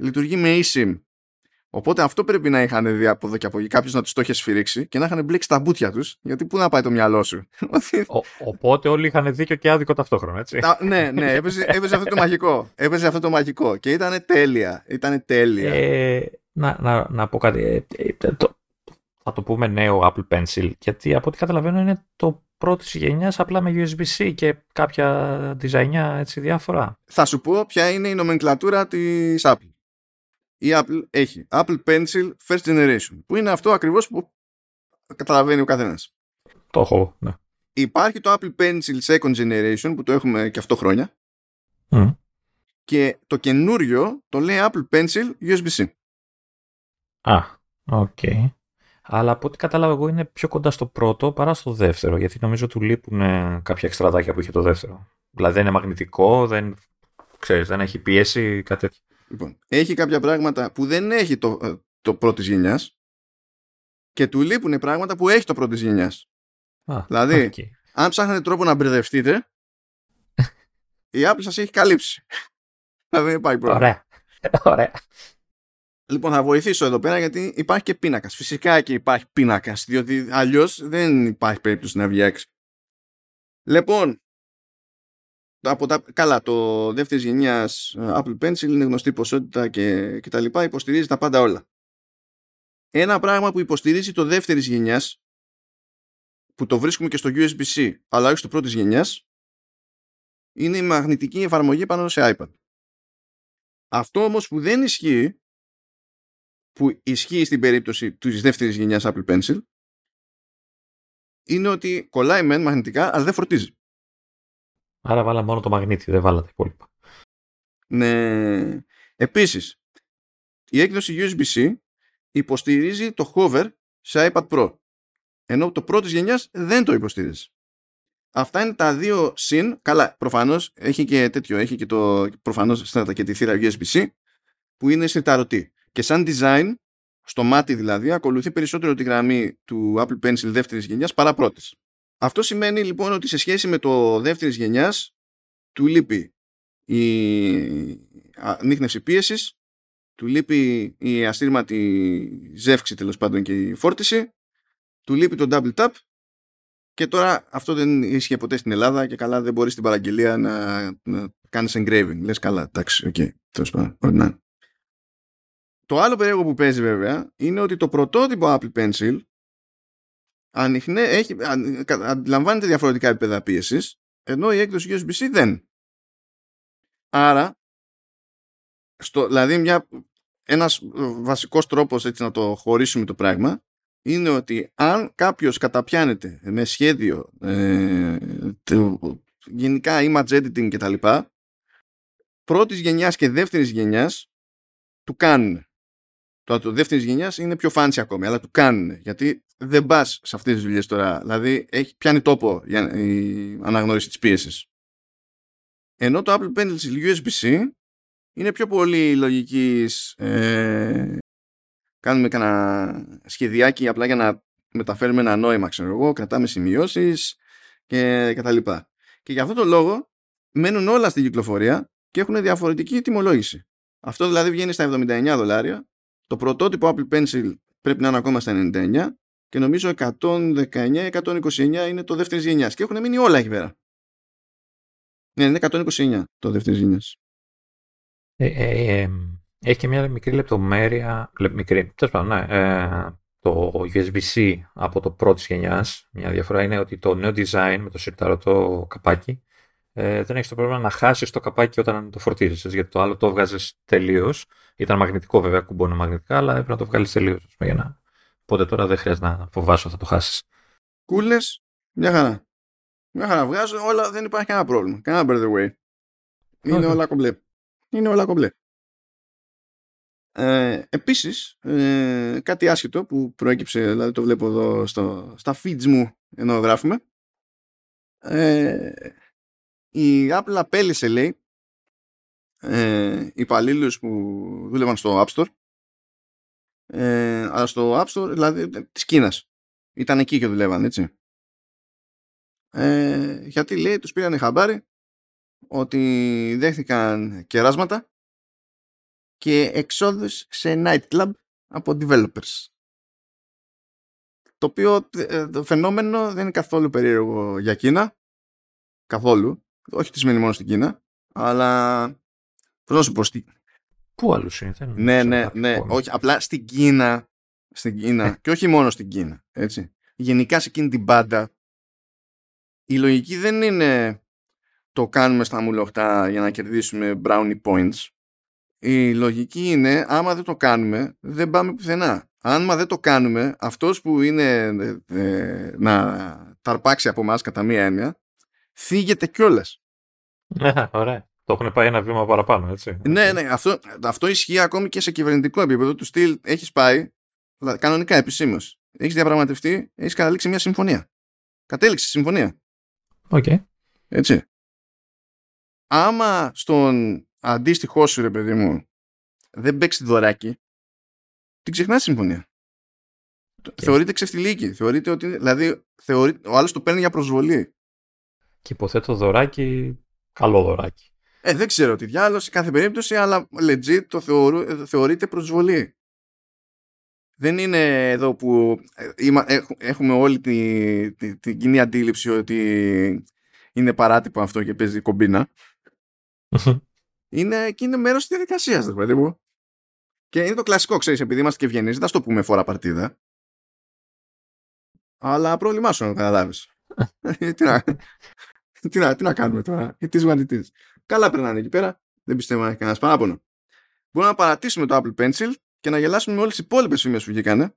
λειτουργεί με eSIM. Οπότε αυτό πρέπει να είχαν δει από εδώ και από εκεί, κάποιος να τους το είχε σφυρίξει και να είχαν μπλέξει τα μπουτια τους, γιατί πού να πάει το μυαλό σου. Ο, οπότε όλοι είχαν δίκιο και άδικο ταυτόχρονα, έτσι. Τα, ναι, ναι, έπαιζε, έπαιζε αυτό το μαγικό. Έπαιζε αυτό το μαγικό και ήταν τέλεια. Ήτανε τέλεια. Ε, να, να, να πω κάτι. Ε, το, θα το πούμε νέο Apple Pencil, γιατί από ό,τι καταλαβαίνω είναι το πρώτης γενιάς απλά με γιου ες μπι-C και κάποια design, έτσι, διάφορα. Θα σου πω ποια είναι η νομενκλατούρα της Apple. Η Apple έχει Apple Pencil First Generation, που είναι αυτό ακριβώς που καταλαβαίνει ο καθένας. Το έχω, ναι. Υπάρχει το Apple Pencil Second Generation, που το έχουμε και αυτό χρόνια. Mm. Και το καινούριο το λέει Apple Pencil γιου ες μπι-C. Α, οκ. Okay. Αλλά από ό,τι κατάλαβα εγώ είναι πιο κοντά στο πρώτο παρά στο δεύτερο, γιατί νομίζω του λείπουν κάποια εξτραδάκια που είχε το δεύτερο. Δηλαδή δεν είναι μαγνητικό, δεν, ξέρεις, δεν έχει πίεση, κάτι τέτοιο. Λοιπόν, έχει κάποια πράγματα που δεν έχει το, το πρώτης γενιάς και του λείπουν πράγματα που έχει το πρώτης γενιάς. Α, δηλαδή, okay. αν ψάχνετε τρόπο να μπερδευτείτε, η Apple σας έχει καλύψει. Δηλαδή δεν υπάρχει πρόβλημα. Ωραία. Ωραία. Λοιπόν, θα βοηθήσω εδώ πέρα γιατί υπάρχει και πίνακας. Φυσικά και υπάρχει πίνακας, διότι αλλιώς δεν υπάρχει περίπτωση να βγει έξω. Λοιπόν, από τα, καλά, το δεύτερης γενιάς Apple Pencil είναι γνωστή ποσότητα και, και τα λοιπά, υποστηρίζει τα πάντα όλα. Ένα πράγμα που υποστηρίζει το δεύτερης γενιάς, που το βρίσκουμε και στο γιου ες μπι-C, αλλά όχι στο πρώτης γενιάς, είναι η μαγνητική εφαρμογή πάνω σε iPad. Αυτό όμως που δεν ισχύει, που ισχύει στην περίπτωση της δεύτερης γενιάς Apple Pencil, είναι ότι κολλάει μεν μαγνητικά, αλλά δεν φορτίζει. Άρα βάλα μόνο το μαγνήτη, δεν βάλα τα υπόλοιπα. Ναι. Επίσης, η έκδοση γιου ες μπι-C υποστηρίζει το hover σε iPad Pro, ενώ το πρώτης γενιάς δεν το υποστηρίζει. Αυτά είναι τα δύο συν. Καλά, προφανώς έχει και τέτοιο, έχει και το προφανώς στάτα και τη θύρα γιου ες μπι-C που είναι συρταρωτή. Και σαν design, στο μάτι δηλαδή, ακολουθεί περισσότερο τη γραμμή του Apple Pencil δεύτερης γενιάς παρά πρώτης. Αυτό σημαίνει λοιπόν ότι σε σχέση με το δεύτερης γενιάς του λείπει η ανίχνευση πίεσης, του λείπει η αστήρματη ζεύξη τέλος πάντων και η φόρτιση, του λείπει το double tap και τώρα αυτό δεν ίσχυε ποτέ στην Ελλάδα και καλά δεν μπορείς στην παραγγελία να, να κάνεις engraving. Λες καλά, εντάξει, οκ, okay, τέλος πάντων. Το άλλο περίεργο που παίζει βέβαια είναι ότι το πρωτότυπο Apple Pencil ανιχνέ, έχει, αν, αντιλαμβάνεται διαφορετικά επίπεδα πίεσης, ενώ η έκδοση γιου ες μπι-C δεν. Άρα, στο, δηλαδή μια, ένας βασικός τρόπος έτσι, να το χωρίσουμε το πράγμα είναι ότι αν κάποιος καταπιάνεται με σχέδιο ε, το, γενικά image editing και τα λοιπά, πρώτης γενιάς και δεύτερης γενιάς του κάνουν. Το, το δεύτερης γενιάς είναι πιο fancy ακόμη, αλλά του κάνουν, γιατί δεν πας σε αυτές τις δουλειές τώρα. Δηλαδή έχει, πιάνει τόπο η, η αναγνώριση της πίεσης. Ενώ το Apple Pencil γιου ες μπι-C είναι πιο πολύ λογικής ε, κάνουμε κανένα σχεδιάκι απλά για να μεταφέρουμε ένα νόημα, ξέρω εγώ, κρατάμε σημειώσεις και κτλ. Και, και για αυτόν τον λόγο μένουν όλα στην κυκλοφορία και έχουν διαφορετική τιμολόγηση. Αυτό δηλαδή βγαίνει στα εβδομήντα εννέα δολάρια. Το πρωτότυπο Apple Pencil πρέπει να είναι ακόμα στα ενενήντα εννέα και νομίζω εκατόν δεκαεννέα εκατόν είκοσι εννέα είναι το δεύτερης γενιάς. Και έχουν μείνει όλα εκεί πέρα. Ναι, είναι εκατόν είκοσι εννέα το δεύτερης γενιάς. Ε, ε, ε, έχει και μια μικρή λεπτομέρεια. Λε, μικρή, τέλος πάντων, ναι. Ε, το γιου ες μπι-C από το πρώτης γενιάς. Μια διαφορά είναι ότι το νέο design με το συρταρωτό καπάκι Ε, δεν έχεις το πρόβλημα να χάσεις το καπάκι όταν το φορτίζεις, γιατί το άλλο το βγάζεις τελείως. Ήταν μαγνητικό βέβαια, κουμπώνω μαγνητικά, αλλά έπρεπε να το βγάλεις τελείως. Να... Οπότε τώρα δεν χρειάζεται να φοβάσαι ότι θα το χάσεις. Κούλες, μια χαρά. Μια χαρά βγάζω, όλα, δεν υπάρχει κανένα πρόβλημα. Κανένα by the way. Είναι okay. όλα κομπλέ. Είναι όλα κομπλέ. Ε, επίσης, ε, κάτι άσχετο που προέκυψε, δηλαδή το βλέπω εδώ στο, στα feeds μου ενώ γράφουμε. Ε, Η Apple απέλησε, λέει, ε, υπαλλήλους που δούλευαν στο App Store, ε, αλλά στο App Store, δηλαδή, της Κίνας. Ήταν εκεί και δουλεύαν, έτσι. Ε, γιατί, λέει, τους πήρανε χαμπάρι ότι δέχθηκαν κεράσματα και εξόδους σε nightclub από developers. Το οποίο το φαινόμενο δεν είναι καθόλου περίεργο για Κίνα. Καθόλου. Όχι ότι σημαίνει μόνο στην Κίνα, αλλά πώς να σου πω. Πού άλλους είναι, δεν είναι. Ναι, ναι, ναι. Όχι, απλά στην Κίνα. Στην Κίνα και όχι μόνο στην Κίνα. Έτσι. Γενικά σε εκείνη την πάντα η λογική δεν είναι το κάνουμε στα μουλοχτά για να κερδίσουμε brownie points. Η λογική είναι άμα δεν το κάνουμε δεν πάμε πουθενά. Άμα δεν το κάνουμε αυτός που είναι ε, ε, να ταρπάξει από εμάς κατά μία έννοια θίγεται κιόλας. Ναι, ωραία. Το έχουν πάει ένα βήμα παραπάνω, έτσι. Ναι, ναι. Αυτό, αυτό ισχύει ακόμη και σε κυβερνητικό επίπεδο του στυλ. Έχεις πάει κανονικά επισήμως. Έχεις διαπραγματευτεί, έχεις καταλήξει μια συμφωνία. Κατέληξε συμφωνία. Οκ. Okay. Έτσι. Άμα στον αντίστοιχό σου, ρε παιδί μου, δεν παίξει δωράκι, την ξεχνά τη συμφωνία. Okay. Θεωρείται ξεφτιλίκη. Θεωρείται ότι, δηλαδή, θεωρείται, ο άλλος το παίρνει για προσβολή. Και υποθέτω δωράκι, καλό δωράκι. Ε, δεν ξέρω τι διάλογο σε κάθε περίπτωση, αλλά legit το θεωρού, θεωρείται προσβολή. Δεν είναι εδώ που έχουμε όλη την τη, τη κοινή αντίληψη ότι είναι παράτυπο αυτό και παίζει κομπίνα. είναι, και είναι μέρος της διαδικασίας, δε παιδί μου. Και είναι το κλασικό, ξέρεις, επειδή είμαστε και ευγενείς, δεν θα το πούμε φορά παρτίδα. Αλλά πρόβλημά σου να καταλάβεις. τι, να, τι, να, τι να κάνουμε τώρα, γιατί ζημαντητής. Καλά περνάνε εκεί πέρα, δεν πιστεύω να έχει κανένας παράπονο. Μπορούμε να παρατήσουμε το Apple Pencil και να γελάσουμε με όλες τις υπόλοιπες φήμες που βγήκανε,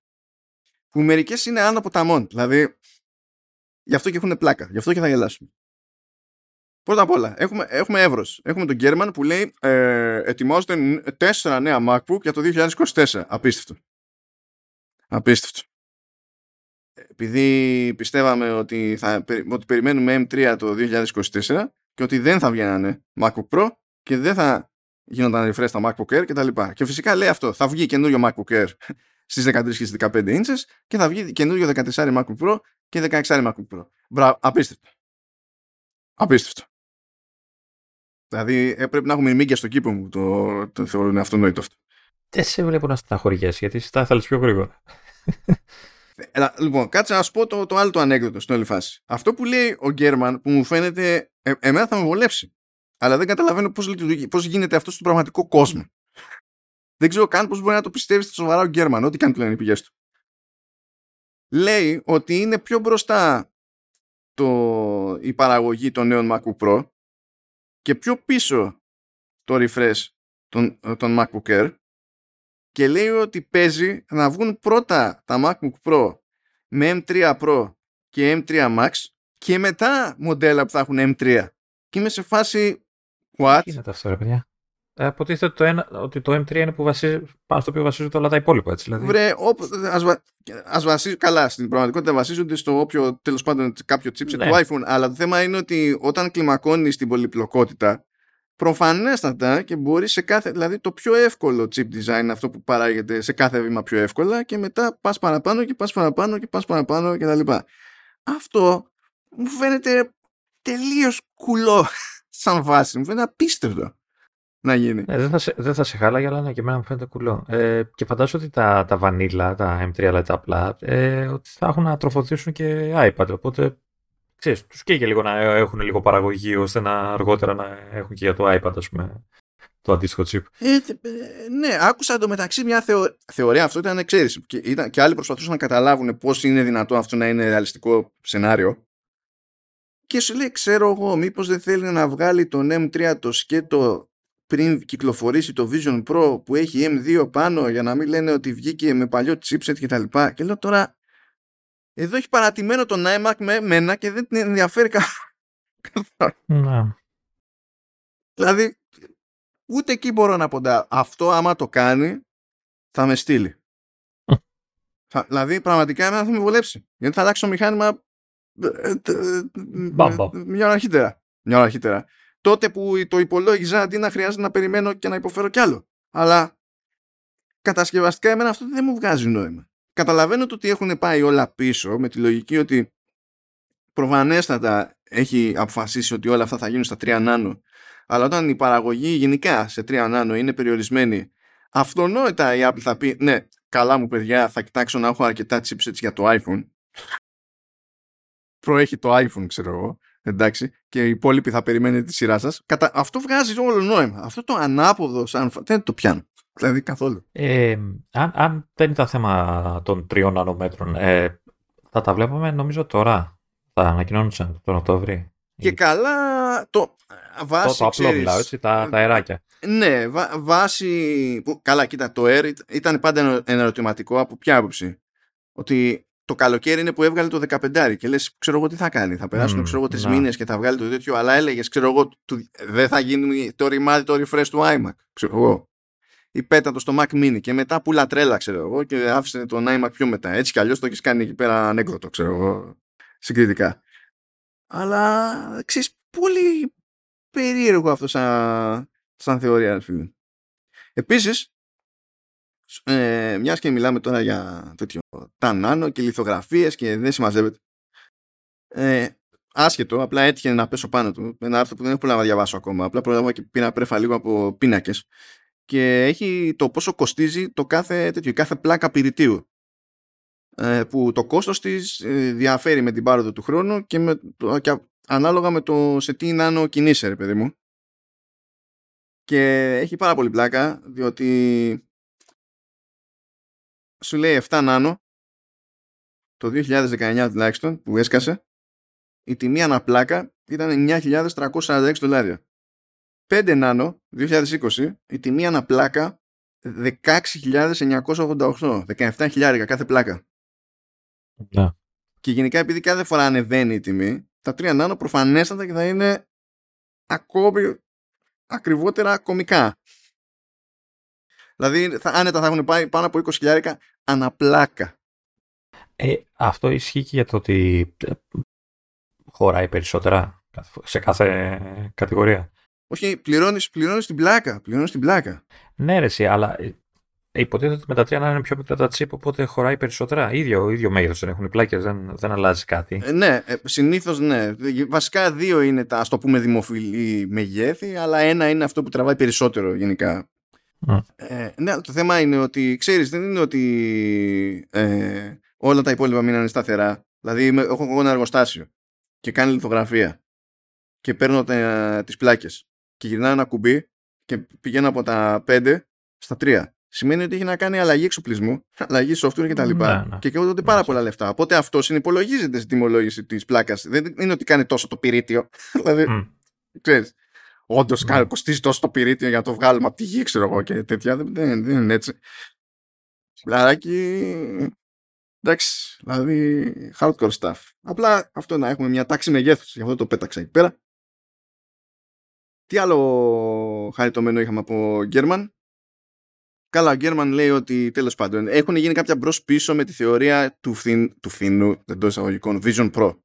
που μερικές είναι άνω ποταμών. Δηλαδή, γι' αυτό και έχουν πλάκα, γι' αυτό και θα γελάσουμε. Πρώτα απ' όλα, έχουμε, έχουμε εύρος. Έχουμε τον Γκέρμαν που λέει ε, ετοιμάζονται τέσσερα νέα MacBook για το δύο χιλιάδες είκοσι τέσσερα. Απίστευτο. Απίστευτο. Επειδή πιστεύαμε ότι, θα, ότι περιμένουμε εμ τρία το δύο χιλιάδες είκοσι τέσσερα και ότι δεν θα βγαίνανε MacBook Pro και δεν θα γίνονταν refresh τα MacBook Air και τα λοιπά. Και φυσικά λέει αυτό, θα βγει καινούριο MacBook Air στις δεκατρείς και στις δεκαπέντε inches και θα βγει καινούριο δεκατέσσερα MacBook Pro και δεκαέξι MacBook Pro. Μπράβο, απίστευτο. Απίστευτο. Δηλαδή ε, πρέπει να έχουμε μίγκια στο κήπο μου, το, το θεωρούν αυτονόητο αυτό. Δεν σε βλέπω να στεναχωριέσαι, γιατί στάθαλες πιο γρήγορα. Ε, λοιπόν, κάτσε να σου πω το, το άλλο το ανέκδοτο στην όλη φάση. Αυτό που λέει ο Γκέρμαν, που μου φαίνεται, ε, εμένα θα με βολέψει. Αλλά δεν καταλαβαίνω πώς, πώς γίνεται αυτό στον πραγματικό κόσμο. Δεν ξέρω καν πώς μπορεί να το πιστεύει στο σοβαρά ο Γκέρμαν, ό,τι κάνει πλέον οι πηγές του. Λέει ότι είναι πιο μπροστά το, η παραγωγή των νέων MacBook Pro και πιο πίσω το refresh των, των MacBook Air και λέει ότι παίζει να βγουν πρώτα τα MacBook Pro με εμ τρία Pro και εμ τρία Max και μετά μοντέλα που θα έχουν εμ τρία. Και είμαι σε φάση what? Τι είναι αυτό ρε παιδιά? Ε, αποτίθεται το ένα, ότι το εμ τρία είναι που βασίζει, πάνω στο οποίο βασίζονται όλα τα υπόλοιπα, έτσι δηλαδή. Βρε, ό, ας, βα, ας βασίζουν, καλά, στην πραγματικότητα βασίζονται στο όποιο, τέλος πάντων, κάποιο chipset ναι. του iPhone, αλλά το θέμα είναι ότι όταν κλιμακώνεις την πολυπλοκότητα, προφανέστατα και μπορεί σε κάθε, δηλαδή το πιο εύκολο chip design, αυτό που παράγεται σε κάθε βήμα πιο εύκολα και μετά πας παραπάνω και πας παραπάνω και πας παραπάνω και τα λοιπά. Αυτό μου φαίνεται τελείως κουλό σαν βάση, μου φαίνεται απίστευτο. Να γίνει. Ναι, δεν, θα σε, δεν θα σε χάλαγε, αλλά ναι, και εμένα μου φαίνεται κουλό. Ε, και φαντάζομαι ότι τα, τα βανίλα, τα εμ τρία αλλά τα απλά, ε, ότι θα έχουν να τροφοδοτήσουν και iPad. Οπότε, ξέρεις, τους καίγε λίγο να έχουν λίγο παραγωγή, ώστε να αργότερα να έχουν και για το iPad, ας πούμε, το αντίστοιχο chip. Ε, ναι, άκουσα το μεταξύ μια θεω... θεωρία. Αυτό ήταν εξαίρεση. Και, ήταν, και άλλοι προσπαθούσαν να καταλάβουν πώς είναι δυνατό αυτό να είναι ρεαλιστικό σενάριο. Και σου λέει, ξέρω εγώ, μήπως δεν θέλει να βγάλει τον εμ τρία το σκέτο πριν κυκλοφορήσει το Vision Pro που έχει εμ δύο πάνω, για να μην λένε ότι βγήκε με παλιό chipset και τα λοιπά. Και λέω τώρα, εδώ έχει παρατημένο τον iMac με μένα και δεν την ενδιαφέρει καθόλου. Να. Δηλαδή, ούτε εκεί μπορώ να ποντά. Αυτό άμα το κάνει, θα με στείλει. θα, δηλαδή, πραγματικά εμένα θα με βολέψει. Γιατί θα αλλάξω μηχάνημα μια ώρα αρχίτερα. Μια ώρα αρχίτερα. Τότε που το υπολόγιζα, αντί να χρειάζεται να περιμένω και να υποφέρω κι άλλο. Αλλά κατασκευαστικά εμένα αυτό δεν μου βγάζει νόημα. Καταλαβαίνω το ότι έχουν πάει όλα πίσω με τη λογική ότι προφανέστατα έχει αποφασίσει ότι όλα αυτά θα γίνουν στα τρία νάνο, αλλά όταν η παραγωγή γενικά σε τρία νάνο είναι περιορισμένη, αυτονόητα η Apple θα πει ναι, καλά μου παιδιά, θα κοιτάξω να έχω αρκετά chipsets για το iPhone. Προέχει το iPhone, ξέρω εγώ. Εντάξει, και οι υπόλοιποι θα περιμένετε τη σειρά σας. Κατα... Αυτό βγάζει όλο νόημα. Αυτό το ανάποδο σαν... δεν το πιάνω. Δηλαδή καθόλου. Ε, αν, αν δεν ήταν θέμα των τριών νανομέτρων, ε, θα τα βλέπαμε νομίζω τώρα. Θα ανακοινώνουσαν τον Οκτώβρη. Και καλά το βάση, το, το απλό μιλάω, έτσι, τα, τα αεράκια. Ναι, βά, βάση... Καλά, κοίτα, το Air ήταν πάντα ένα ερωτηματικό από ποια άποψη. Ότι... Το καλοκαίρι είναι που έβγαλε το δεκαπεντάρι και λες, ξέρω εγώ τι θα κάνει. Θα περάσουν, mm, ξέρω εγώ, τρεις μήνες και θα βγάλει το τέτοιο, αλλά έλεγες, ξέρω εγώ, δεν θα γίνει το ρημάδι, το refresh του iMac. Ξέρω εγώ. Ή πέτα το στο Mac Mini και μετά πουλα τρέλα, ξέρω εγώ, και άφησε τον iMac πιο μετά. Έτσι κι αλλιώς το έχεις κάνει εκεί πέρα ανέκδοτο, ξέρω εγώ, συγκριτικά. Αλλά ξέρεις, πολύ περίεργο αυτό σαν, σαν θεωρία, φίλε. Επίσης. Ε, μιας και μιλάμε τώρα για τέτοιο, τα νάνο και λιθογραφίες και δεν συμμαζεύεται, ε, άσχετο, απλά έτυχε να πέσω πάνω του ένα άρθρο που δεν έχω πολλά να διαβάσω ακόμα, απλά προλάβα και πήρα πρέφα λίγο από πίνακες και έχει το πόσο κοστίζει το κάθε, τέτοιο, κάθε πλάκα πυρητίου, ε, που το κόστος της ε, διαφέρει με την πάροδο του χρόνου και, με, και ανάλογα με το σε τι νάνο κινείσαι, ρε παιδί μου, και έχει πάρα πολύ πλάκα διότι σου λέει επτά νάνο το δύο χιλιάδες δεκαεννιά τουλάχιστον που έσκασε, η τιμή αναπλάκα ήταν εννιά χιλιάδες τριακόσια σαράντα έξι δολάρια. πέντε νάνο δύο χιλιάδες είκοσι, η τιμή αναπλάκα δεκαέξι χιλιάδες εννιακόσια ογδόντα οκτώ, δεκαεπτά χιλιάρικα κάθε πλάκα. Yeah. Και γενικά επειδή κάθε φορά ανεβαίνει η τιμή, τα τρία νάνο προφανέστατα και θα είναι ακόμη ακριβότερα κομικά. Δηλαδή, θα, άνετα θα έχουν πάει πάνω από είκοσι χιλιάρικα αναπλάκα. Ε, αυτό ισχύει και για το ότι χωράει περισσότερα σε κάθε κατηγορία. Όχι, πληρώνεις, πληρώνεις την πλάκα. Πληρώνεις την πλάκα. Ναι, ρε εσύ, αλλά υποτίθεται ότι με τα τρία να είναι πιο μικρά τα τσίπ, οπότε χωράει περισσότερα. ίδιο, ίδιο μέγεθος δεν έχουν οι πλάκες, δεν, δεν αλλάζει κάτι. Ε, ναι, συνήθως ναι. Βασικά δύο είναι τα, ας το πούμε, δημοφιλή μεγέθη, αλλά ένα είναι αυτό που τραβάει περισσότερο γενικά. Mm. Ε, ναι, το θέμα είναι ότι ξέρεις, δεν είναι ότι ε, όλα τα υπόλοιπα μείνανε σταθερά. Δηλαδή είμαι, έχω εγώ ένα εργοστάσιο και κάνω λιθογραφία και παίρνω τα, τις πλάκες και γυρνάω ένα κουμπί και πηγαίνω από τα πέντε στα τρία. Σημαίνει ότι έχει να κάνει αλλαγή εξοπλισμού, αλλαγή software κτλ. Mm, ναι, και κερδίζονται ναι, πάρα ναι. πολλά λεφτά. Οπότε αυτό συνυπολογίζεται στην τιμολόγηση της πλάκας. Δεν είναι ότι κάνει τόσο το πυρίτιο. Δηλαδή mm. ξέρεις, όντως mm. κοστίζει τόσο το πυρίτιο για να το βγάλουμε από τη γη, ξέρω εγώ, και τέτοια. Δεν, δεν, δεν είναι έτσι. Λαράκι. Εντάξει. Δηλαδή, hardcore stuff. Απλά αυτό να έχουμε μια τάξη μεγέθους. Γι' αυτό το πέταξα εκεί πέρα. Τι άλλο χαριτωμένο είχαμε από Γκέρμαν. Καλά, ο Γκέρμαν λέει ότι τέλος πάντων έχουν γίνει κάποια μπρος πίσω με τη θεωρία του, φθην, του φθηνού εντός εισαγωγικών Vision Pro.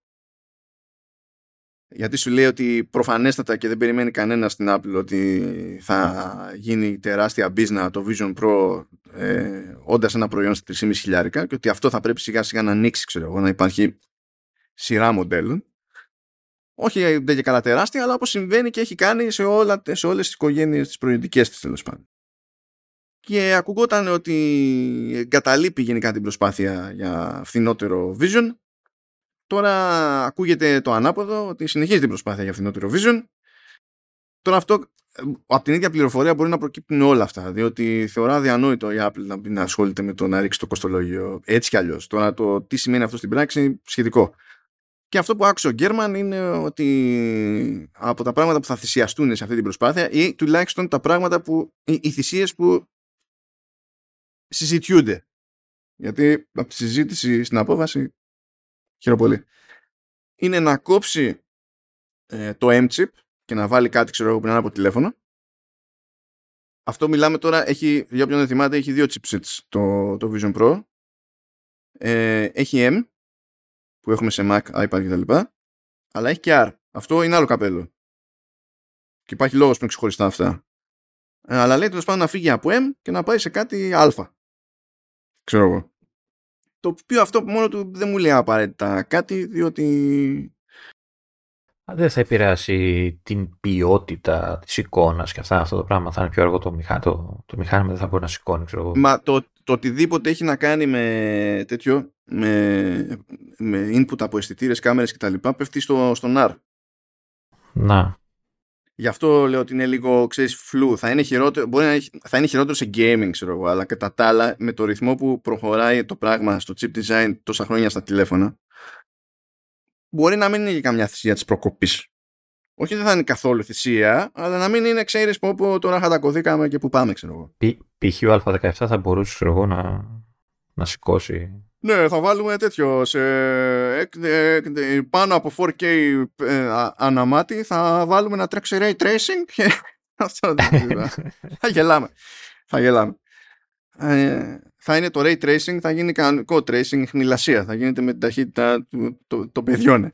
Γιατί σου λέει ότι προφανέστατα και δεν περιμένει κανένα στην Apple ότι θα γίνει τεράστια business το Vision Pro ε, όντας ένα προϊόν στα τρεις και μισό χιλιάρικα και ότι αυτό θα πρέπει σιγά σιγά να ανοίξει, ξέρω εγώ, να υπάρχει σειρά μοντέλων. Όχι δεν και καλά τεράστια, αλλά όπως συμβαίνει και έχει κάνει σε, όλα, σε όλες τις οικογένειες τις προϊοντικές της, τέλος πάντων. Και ακουγόταν ότι καταλείπει γενικά την προσπάθεια για φθηνότερο Vision. Τώρα ακούγεται το ανάποδο, ότι συνεχίζει την προσπάθεια για φθηνότερο Vision. Τώρα αυτό, από την ίδια πληροφορία μπορεί να προκύπτουν όλα αυτά, διότι θεωρώ αδιανόητο η Apple να ασχολείται με το να ρίξει το κοστολόγιο έτσι κι αλλιώς. Τώρα το τι σημαίνει αυτό στην πράξη, σχετικό. Και αυτό που άκουσε ο Γκέρμαν είναι ότι από τα πράγματα που θα θυσιαστούν σε αυτή την προσπάθεια ή τουλάχιστον τα πράγματα που, οι θυσίες που συζητιούνται. Γιατί από τη συζήτηση στην απόφαση. Χαίρομαι πολύ. Είναι να κόψει ε, το M-chip και να βάλει κάτι, ξέρω εγώ, πριν από τηλέφωνο. Αυτό μιλάμε τώρα, έχει, για όποιον δεν θυμάται, έχει δύο chipsets το, το Vision Pro. Ε, έχει M, που έχουμε σε Mac, iPad κτλ. Αλλά έχει και R. Αυτό είναι άλλο καπέλο. Και υπάρχει λόγος που είναι ξεχωριστά αυτά. Ε, αλλά λέει τέλος πάντων να φύγει από M και να πάει σε κάτι Α. Ξέρω εγώ. Το οποίο αυτό μόνο του δεν μου λέει απαραίτητα κάτι, διότι δεν θα επηρεάσει την ποιότητα της εικόνας και αυτά. Αυτό το πράγμα θα είναι πιο αργό το, μηχά, το, το μηχάνημα, δεν θα μπορεί να σηκώνει. Ξέρω. Μα το, το οτιδήποτε έχει να κάνει με τέτοιο, με, με input από αισθητήρες, κάμερες κτλ. Πέφτει στο, στον αρ. Να. Γι' αυτό λέω ότι είναι λίγο, ξέρεις, φλου. Θα είναι χειρότερο, μπορεί να έχει, θα είναι χειρότερο σε gaming, ξέρω εγώ, αλλά κατά τα άλλα, με το ρυθμό που προχωράει το πράγμα στο chip design τόσα χρόνια στα τηλέφωνα, μπορεί να μην είναι καμιά θυσία της προκοπής. Όχι δεν θα είναι καθόλου θυσία, αλλά να μην είναι, ξέρεις, που όπου τώρα χατακωθήκαμε και που πάμε, ξέρω εγώ. Π.χ. ο Α δεκαεπτά θα μπορούσε, ξέρω εγώ, να, να σηκώσει. Ναι, θα βάλουμε τέτοιο. Σε, πάνω από φορ κέι αναμάτι θα βάλουμε να τρέξει ray tracing και αυτό θα γελάμε. Θα γελάμε. Ε, θα είναι το ray tracing, θα γίνει κανονικό tracing, χνηλασία. Θα γίνεται με την ταχύτητα των παιδιών.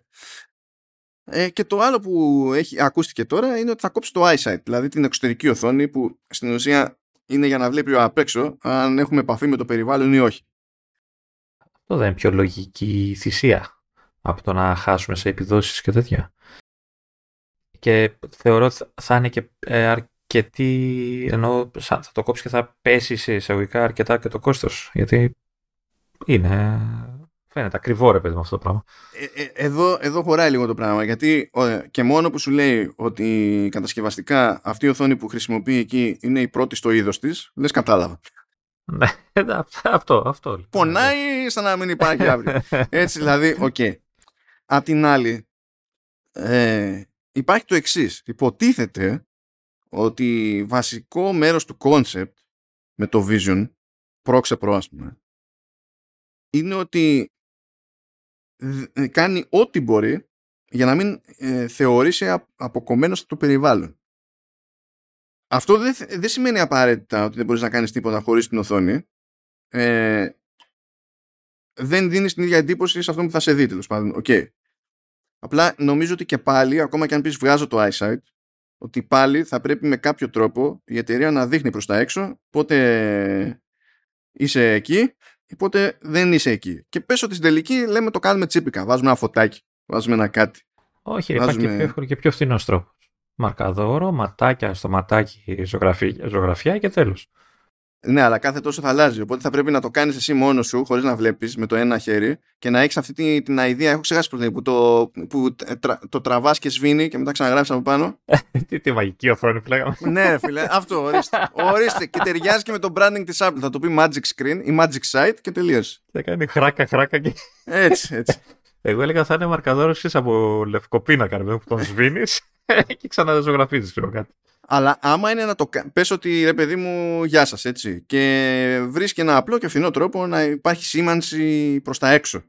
Ε, και το άλλο που έχει, ακούστηκε τώρα είναι ότι θα κόψει το eyesight, δηλαδή την εξωτερική οθόνη που στην ουσία είναι για να βλέπει ο απ' έξω αν έχουμε επαφή με το περιβάλλον ή όχι. Αυτό δεν είναι πιο λογική θυσία από το να χάσουμε σε επιδόσεις και τέτοια. Και θεωρώ ότι θα είναι και αρκετή, ενώ θα το κόψει και θα πέσει σε εισαγωγικά αρκετά και το κόστος. Γιατί είναι, φαίνεται ακριβό ρε παιδί με αυτό το πράγμα. Ε, ε, εδώ, εδώ χωράει λίγο το πράγμα. Γιατί και μόνο που σου λέει ότι κατασκευαστικά αυτή η οθόνη που χρησιμοποιεί εκεί είναι η πρώτη στο είδος της, λες κατάλαβα. Ναι, αυτό, αυτό. Πονάει σαν να μην υπάρχει αύριο. Έτσι δηλαδή, οκ. Okay. Απ' την άλλη, ε, υπάρχει το εξής. Υποτίθεται ότι βασικό μέρος του concept με το Vision, πρόξε προ, ας πούμε, είναι ότι κάνει ό,τι μπορεί για να μην ε, θεωρήσει αποκομμένος από το περιβάλλον. Αυτό δεν δε σημαίνει απαραίτητα ότι δεν μπορείς να κάνεις τίποτα χωρίς την οθόνη. Ε, δεν δίνεις την ίδια εντύπωση σε αυτό που θα σε δει, τέλος πάντων. Okay. Απλά νομίζω ότι και πάλι, ακόμα και αν πεις βγάζω το eyesight, ότι πάλι θα πρέπει με κάποιο τρόπο η εταιρεία να δείχνει προς τα έξω πότε είσαι εκεί ή πότε δεν είσαι εκεί. Και πες ότι στην τελική λέμε το κάνουμε τσίπικα. Βάζουμε ένα φωτάκι, βάζουμε ένα κάτι. Όχι, βάζουμε... υπάρχει και πιο εύκολο και πιο φθηνός τρόπο. Μαρκαδόρο, ματάκια στο ματάκι, ζωγραφία, ζωγραφιά και τέλος. Ναι, αλλά κάθε τόσο θα αλλάζει. Οπότε θα πρέπει να το κάνεις εσύ μόνος σου, χωρίς να βλέπεις με το ένα χέρι και να έχεις αυτή την, την αηδία. Έχω ξεχάσει πριν που το, που τρα, το τραβάς και σβήνει και μετά ξαναγράφεις από πάνω. τι, τι μαγική οθόνη που λέγαμε. Ναι, φίλε, αυτό ορίστε. ορίστε. Και ταιριάζει και με το branding της Apple. Θα το πει Magic Screen ή Magic Site και τελείωσε. Θα κάνει χράκα, χράκα και. Έτσι, έτσι. Εγώ έλεγα θα είναι μαρκαδόρος από λευκοπίνακα που τον σβήνεις. και ξαναζωγραφίζεις πιο κάτι. Αλλά άμα είναι να το πες ότι ρε παιδί μου γεια σας έτσι και βρεις και ένα απλό και φθηνό τρόπο να υπάρχει σήμανση προς τα έξω.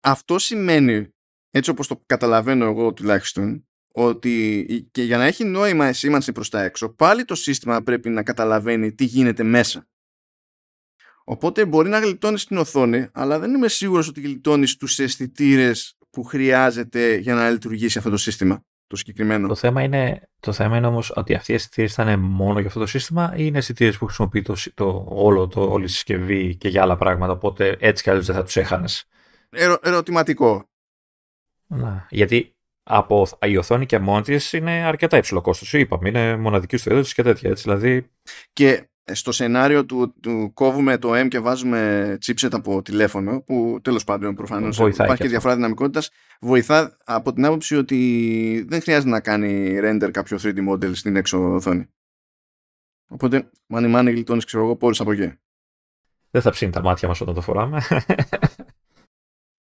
Αυτό σημαίνει, έτσι όπως το καταλαβαίνω εγώ τουλάχιστον, ότι και για να έχει νόημα η σήμανση προς τα έξω πάλι το σύστημα πρέπει να καταλαβαίνει τι γίνεται μέσα. Οπότε μπορεί να γλιτώνεις την οθόνη, αλλά δεν είμαι σίγουρος ότι γλιτώνεις τους αισθητήρες που χρειάζεται για να λειτουργήσει αυτό το σύστημα το συγκεκριμένο. Το θέμα είναι, το θέμα είναι όμως ότι αυτοί οι αισθητήρες θα είναι μόνο για αυτό το σύστημα ή είναι αισθητήρες που χρησιμοποιεί το, το, όλο, το, όλη η συσκευή και για άλλα πράγματα, οπότε έτσι κι αλλιώς δεν θα τους έχανες. Ερω, ερωτηματικό. Να, γιατί από η οθόνη και μόνη της είναι αρκετά υψηλό κόστος. Είπαμε, είναι μοναδική στο είδος και τέτοια. Έτσι, δηλαδή... Και στο σενάριο του, του κόβουμε το M και βάζουμε chipset από τηλέφωνο, που τέλος πάντων προφανώς βοηθάει, υπάρχει και διαφορά δυναμικότητας, βοηθά από την άποψη ότι δεν χρειάζεται να κάνει render κάποιο θρι ντι model στην έξω οθόνη. Οπότε, μάνι μάνι γλιτώνεις, ξέρω εγώ, πόλους από εκεί. Δεν θα ψήνει τα μάτια μας όταν το φοράμε.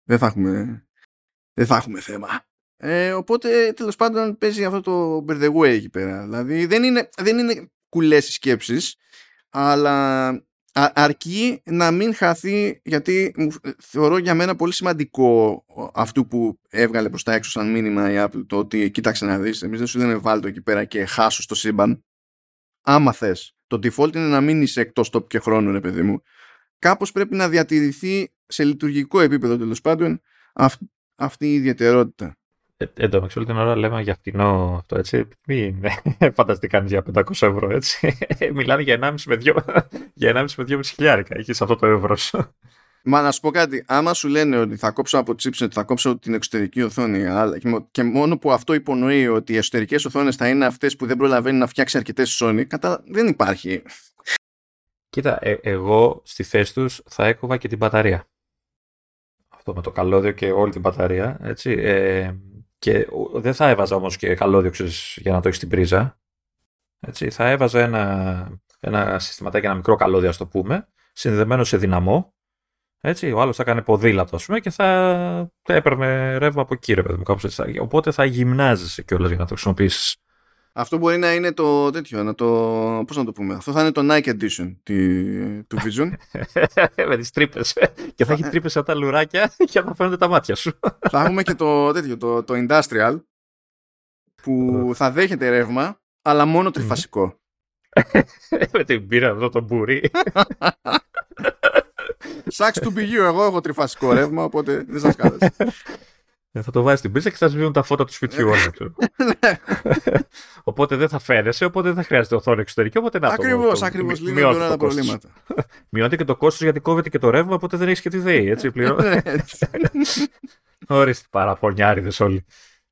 δεν, θα έχουμε, δεν θα έχουμε θέμα. Ε, οπότε, τέλος πάντων, παίζει αυτό το by the way εκεί πέρα. Δηλαδή, δεν είναι, δεν είναι κουλές οι σκέψεις, αλλά α, αρκεί να μην χαθεί, γιατί θεωρώ για μένα πολύ σημαντικό αυτό που έβγαλε προς τα έξω σαν μήνυμα η Apple, το ότι κοίταξε να δεις, εμείς δεν σου λέμε βάλ το εκεί πέρα και χάσου στο σύμπαν. Άμα θες, το default είναι να μην είσαι εκτός τόπου και χρόνου, ρε παιδί μου. Κάπως πρέπει να διατηρηθεί σε λειτουργικό επίπεδο, τέλος πάντων, αυ, αυτή η ιδιαιτερότητα. Εδώ μέχρι όλη την ώρα λέμε για φτηνό αυτό, έτσι. Μην φανταστεί κανείς για πεντακόσια ευρώ, έτσι. Μιλάνε για ενάμιση με δυόμισι χιλιάρικα. Έχεις αυτό το ευρώ σου. Μα να σου πω κάτι, άμα σου λένε ότι θα κόψω από chipset, ότι θα κόψω την εξωτερική οθόνη, αλλά και μόνο που αυτό υπονοεί ότι οι εσωτερικές οθόνες θα είναι αυτές που δεν προλαβαίνει να φτιάξει αρκετές Sony, κατά... δεν υπάρχει. Κοίτα, ε, εγώ στη θέση τους θα έκοβα και την μπαταρία. Αυτό με το καλώδιο και όλη την μπαταρία, έτσι. Ε, και δεν θα έβαζα όμως και καλώδιο, ξέρεις, για να το έχεις στην πρίζα. Έτσι, θα έβαζα ένα, ένα συστηματάκι, ένα μικρό καλώδιο, ας το πούμε, συνδεμένο σε δυναμό. Έτσι, ο άλλος θα κάνει ποδήλατο, ας πούμε, και θα έπαιρνε ρεύμα από εκεί, ρε παιδί μου, κάπως έτσι. Οπότε θα γυμνάζεσαι κιόλας για να το χρησιμοποιήσεις. Αυτό μπορεί να είναι το τέτοιο, να το, πώς να το πούμε, αυτό θα είναι το Nike Edition τη, του Vision. Με τις τρύπες. Και θα έχει τρύπες από τα λουράκια και θα φαίνονται τα μάτια σου. Θα έχουμε και το τέτοιο, το, το Industrial, που θα δέχεται ρεύμα, αλλά μόνο τριφασικό. Με την πήρα εδώ το μπουρί. Sucks to be you, εγώ έχω τριφασικό ρεύμα, οπότε δεν σας κάθεσαι. Θα το βάζεις στην πρίζα και θα σβήνουν τα φώτα του σπιτιού. Οπότε δεν θα φαίνεσαι, οπότε δεν θα χρειάζεται οθόνη εξωτερική. Ακριβώς, ακριβώς. Λύνονται όλα τα προβλήματα. Μειώνεται και το κόστος, γιατί κόβεται και το ρεύμα, οπότε δεν έχεις και τη ΔΕΗ, έτσι πληρώνει. Ορίστε, παραπονιάριδες όλοι.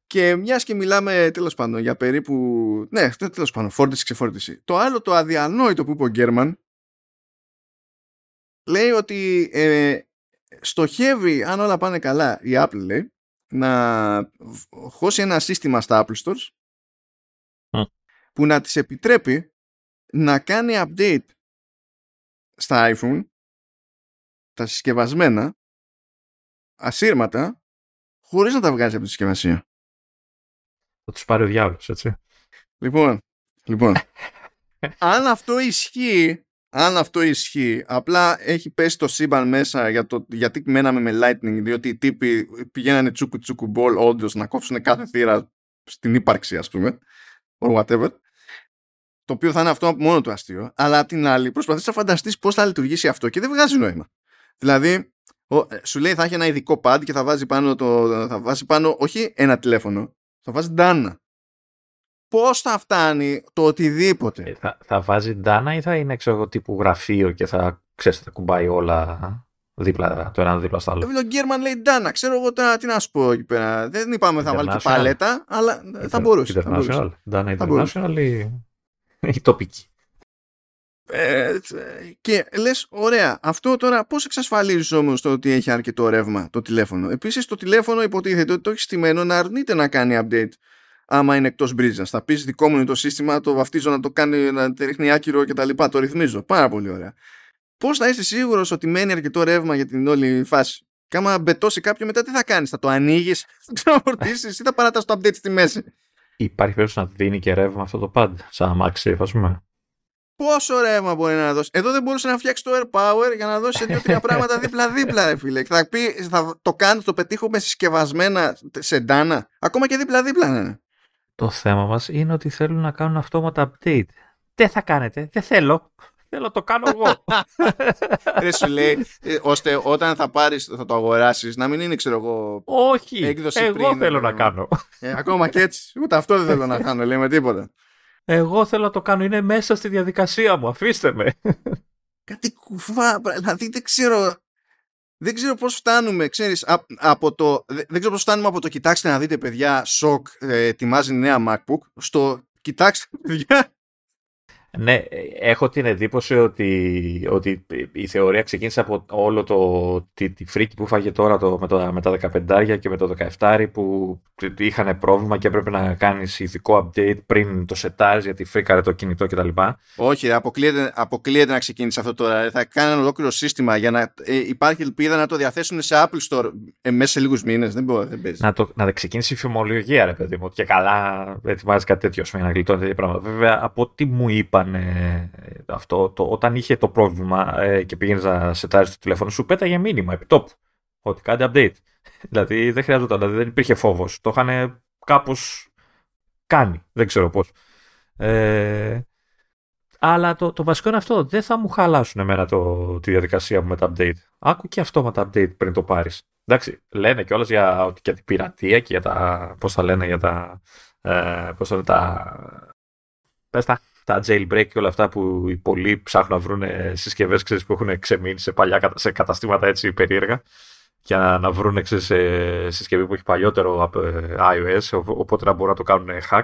Και μιας και μιλάμε, τέλος πάντων, για περίπου. Ναι, τέλος πάντων, φόρτιση, ξεφόρτιση. Το άλλο το αδιανόητο που είπε ο Γκέρμαν. Λέει ότι ε, στοχεύει, αν όλα πάνε καλά, η Apple, λέει, να χώσει ένα σύστημα στα Apple Stores mm. που να της επιτρέπει να κάνει update στα iPhone, τα συσκευασμένα, ασύρματα, χωρίς να τα βγάζει από τη συσκευασία. Θα τους πάρει ο διάολος, έτσι. Λοιπόν, λοιπόν αν αυτό ισχύει, Αν αυτό ισχύει, απλά έχει πέσει το σύμπαν μέσα για το, γιατί μέναμε με lightning, διότι οι τύποι πηγαίνανε τσούκου τσούκου μπολ όντως να κόψουν κάθε θύρα στην ύπαρξη, ας πούμε, or whatever, το οποίο θα είναι αυτό μόνο το αστείο, αλλά απ' την άλλη προσπαθείς να φανταστείς πώς θα λειτουργήσει αυτό και δεν βγάζει νόημα. Δηλαδή, σου λέει θα έχει ένα ειδικό pad και θα βάζει πάνω, το, θα βάζει πάνω όχι ένα τηλέφωνο, θα βάζει ντάνα. Πώς θα φτάνει το οτιδήποτε. Ε, θα, θα βάζει ντάνα ή θα είναι ξέρω, τύπου γραφείο και θα, ξέρεις, θα κουμπάει όλα δίπλα, το ένα δίπλα στο άλλο. Ο Γκέρμαν λέει ντάνα, ξέρω εγώ τώρα τι να σου πω εκεί πέρα. Δεν είπαμε θα βάλει και παλέτα, αλλά Inter- θα μπορούσε. International. Ντάνα international ή η τοπική. Ε, και λες, ωραία, αυτό τώρα πώς εξασφαλίζεις όμως το ότι έχει αρκετό ρεύμα το τηλέφωνο. Επίσης το τηλέφωνο υποτίθεται ότι το έχει στημένο να αρνείται να κάνει update. Άμα είναι εκτός μπρίζας, θα πεις δικό μου είναι το σύστημα, το βαφτίζω να το κάνει, να ρίχνει άκυρο και τα λοιπά, το ρυθμίζω. Πάρα πολύ ωραία. Πώς θα είσαι σίγουρος ότι μένει αρκετό ρεύμα για την όλη φάση? Κάμα μπετώσει κάποιο, μετά τι θα κάνεις, θα το ανοίγεις, θα ξαναφορτήσεις ή θα παράτας το update στη μέση? Υπάρχει περίπτωση να δίνει και ρεύμα αυτό το pad, σαν αμάξι, ας πούμε. Πόσο ρεύμα μπορεί να δώσει? Εδώ δεν μπορούσε να φτιάξει το air power για να δώσει δύο-τρία πράγματα δίπλα-δίπλα, ρε φίλε. Θα, πει, θα το κάνει, το πετύχουμε συσκευασμένα σε ντάνα, ακόμα και δίπλα-δίπλα να είναι. Το θέμα μας είναι ότι θέλουν να κάνουν αυτόματα update. Δεν θα κάνετε, δεν θέλω. Θέλω το κάνω εγώ. Ρε σου λέει, ώστε όταν θα πάρεις, θα το αγοράσεις, να μην είναι ξέρω εγώ. Όχι, έκδοση εγώ πριν, θέλω να κάνω. Ε, ακόμα και έτσι, ούτε αυτό δεν θέλω να κάνω, λέει με τίποτα. Εγώ θέλω να το κάνω, είναι μέσα στη διαδικασία μου, αφήστε με. Κάτι κουφά, δηλαδή δεν ξέρω... Δεν ξέρω πώς φτάνουμε, ξέρεις, από το, δεν ξέρω πώς φτάνουμε από το κοιτάξτε να δείτε παιδιά, σοκ, ε, ετοιμάζει νέα MacBook, στο κοιτάξτε παιδιά. Ναι, έχω την εντύπωση ότι, ότι η θεωρία ξεκίνησε από όλο το, τη, τη φρίκη που φάγε τώρα το, με, το, με τα δεκαπεντάρια και με το δεκαεφτάρι που είχαν πρόβλημα και έπρεπε να κάνεις ειδικό update πριν το σετάρεις γιατί φρίκαρε το κινητό κτλ. Όχι, αποκλείεται, αποκλείεται να ξεκίνησε αυτό τώρα. Θα κάνει ένα ολόκληρο σύστημα για να ε, υπάρχει ελπίδα να το διαθέσουν σε Apple Store ε, μέσα σε λίγους μήνες. Δεν μπορεί, δεν παίζει. Να, το, να ξεκίνησε η φημολογία, ρε παιδί μου, και καλά ετοιμάζει κάτι τέτοιο για να γλιτώνει τέτοια πράγματα. Βέβαια, από τι μου είπαν. Ε, αυτό, το, όταν είχε το πρόβλημα ε, και πήγαινε να σετάρεις το τηλέφωνο σου, πέταγε μήνυμα επί τόπου ότι κάντε update. Δηλαδή δεν χρειαζόταν, δηλαδή, δεν υπήρχε φόβος. Το είχαν κάπως κάνει, δεν ξέρω πώς. Ε, αλλά το, το βασικό είναι αυτό. Δεν θα μου χαλάσουν εμένα το, τη διαδικασία μου με τα update. Άκου και αυτόματα update πριν το πάρεις. Εντάξει, λένε κιόλας για, ότι, για την πειρατεία και για τα. Πώς θα λένε, για τα. Ε, πώς θα λένε, τα. Πες τα. τα jailbreak και όλα αυτά που οι πολλοί ψάχνουν να βρουν συσκευές, ξέρεις, που έχουν ξεμείνει σε, παλιά, σε καταστήματα έτσι περίεργα, για να, να βρουν, ξέρεις, συσκευή που έχει παλιότερο iOS, οπότε να μπορούν να το κάνουν hack.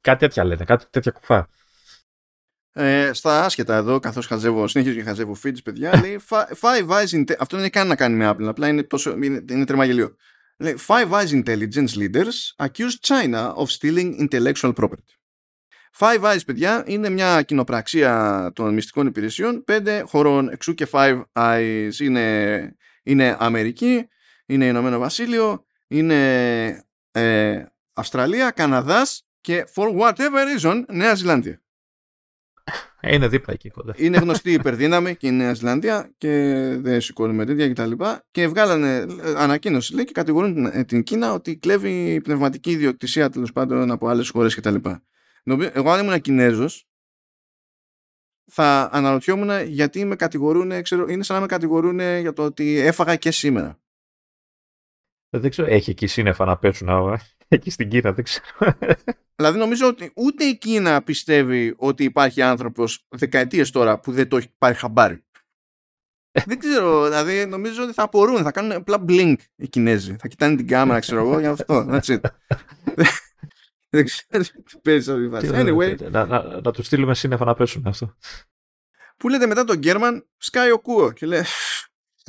Κάτι τέτοια λένε, κάτι τέτοια κουφά. Ε, στα άσχετα εδώ, καθώς χαζεύω, συνεχίζω και χαζεύω feeds, παιδιά, λέει Five Eyes Intelligence. Αυτό δεν έχει καν να κάνει με Apple, απλά είναι, τόσο, είναι, είναι τρεμαγελίο. Λέει Five Eyes Intelligence Leaders accuse China of stealing intellectual property. Five Eyes, παιδιά, είναι μια κοινοπραξία των μυστικών υπηρεσιών πέντε χωρών. Εξού και Five Eyes είναι, είναι Αμερική, είναι Ηνωμένο Βασίλειο, είναι ε, Αυστραλία, Καναδάς και for whatever reason Νέα Ζηλανδία. Είναι δίπλα εκεί κοντά. Είναι γνωστή υπερδύναμη και η Νέα Ζηλανδία και δεν σηκώνουμε τέτοια κτλ. Και, και βγάλανε ανακοίνωση, λέει, και κατηγορούν την Κίνα ότι κλέβει πνευματική ιδιοκτησία, τέλος πάντων, από άλλες χώρες κτλ. Εγώ, αν ήμουν Κινέζος, θα αναρωτιόμουν γιατί με κατηγορούν, ξέρω, είναι σαν να με κατηγορούν για το ότι έφαγα και σήμερα. Δεν ξέρω, έχει εκεί σύννεφα να πέσουν άμα. Εκεί στην Κίνα, δεν ξέρω. Δηλαδή νομίζω ότι ούτε η Κίνα πιστεύει ότι υπάρχει άνθρωπος δεκαετίες τώρα που δεν το έχει πάρει χαμπάρι. Δεν ξέρω, δηλαδή νομίζω ότι θα απορούν, θα κάνουν απλά blink οι Κινέζοι. Θα κοιτάνε την κάμερα, ξέρω εγώ, για αυτό. Δεν ξέρω τι παίζει αυτή τη φάση. Anyway. Να, να, να του στείλουμε σύννεφα να πέσουν αυτό. Που λέτε μετά τον Γκέρμαν, σκάει ο Κούο και λέει...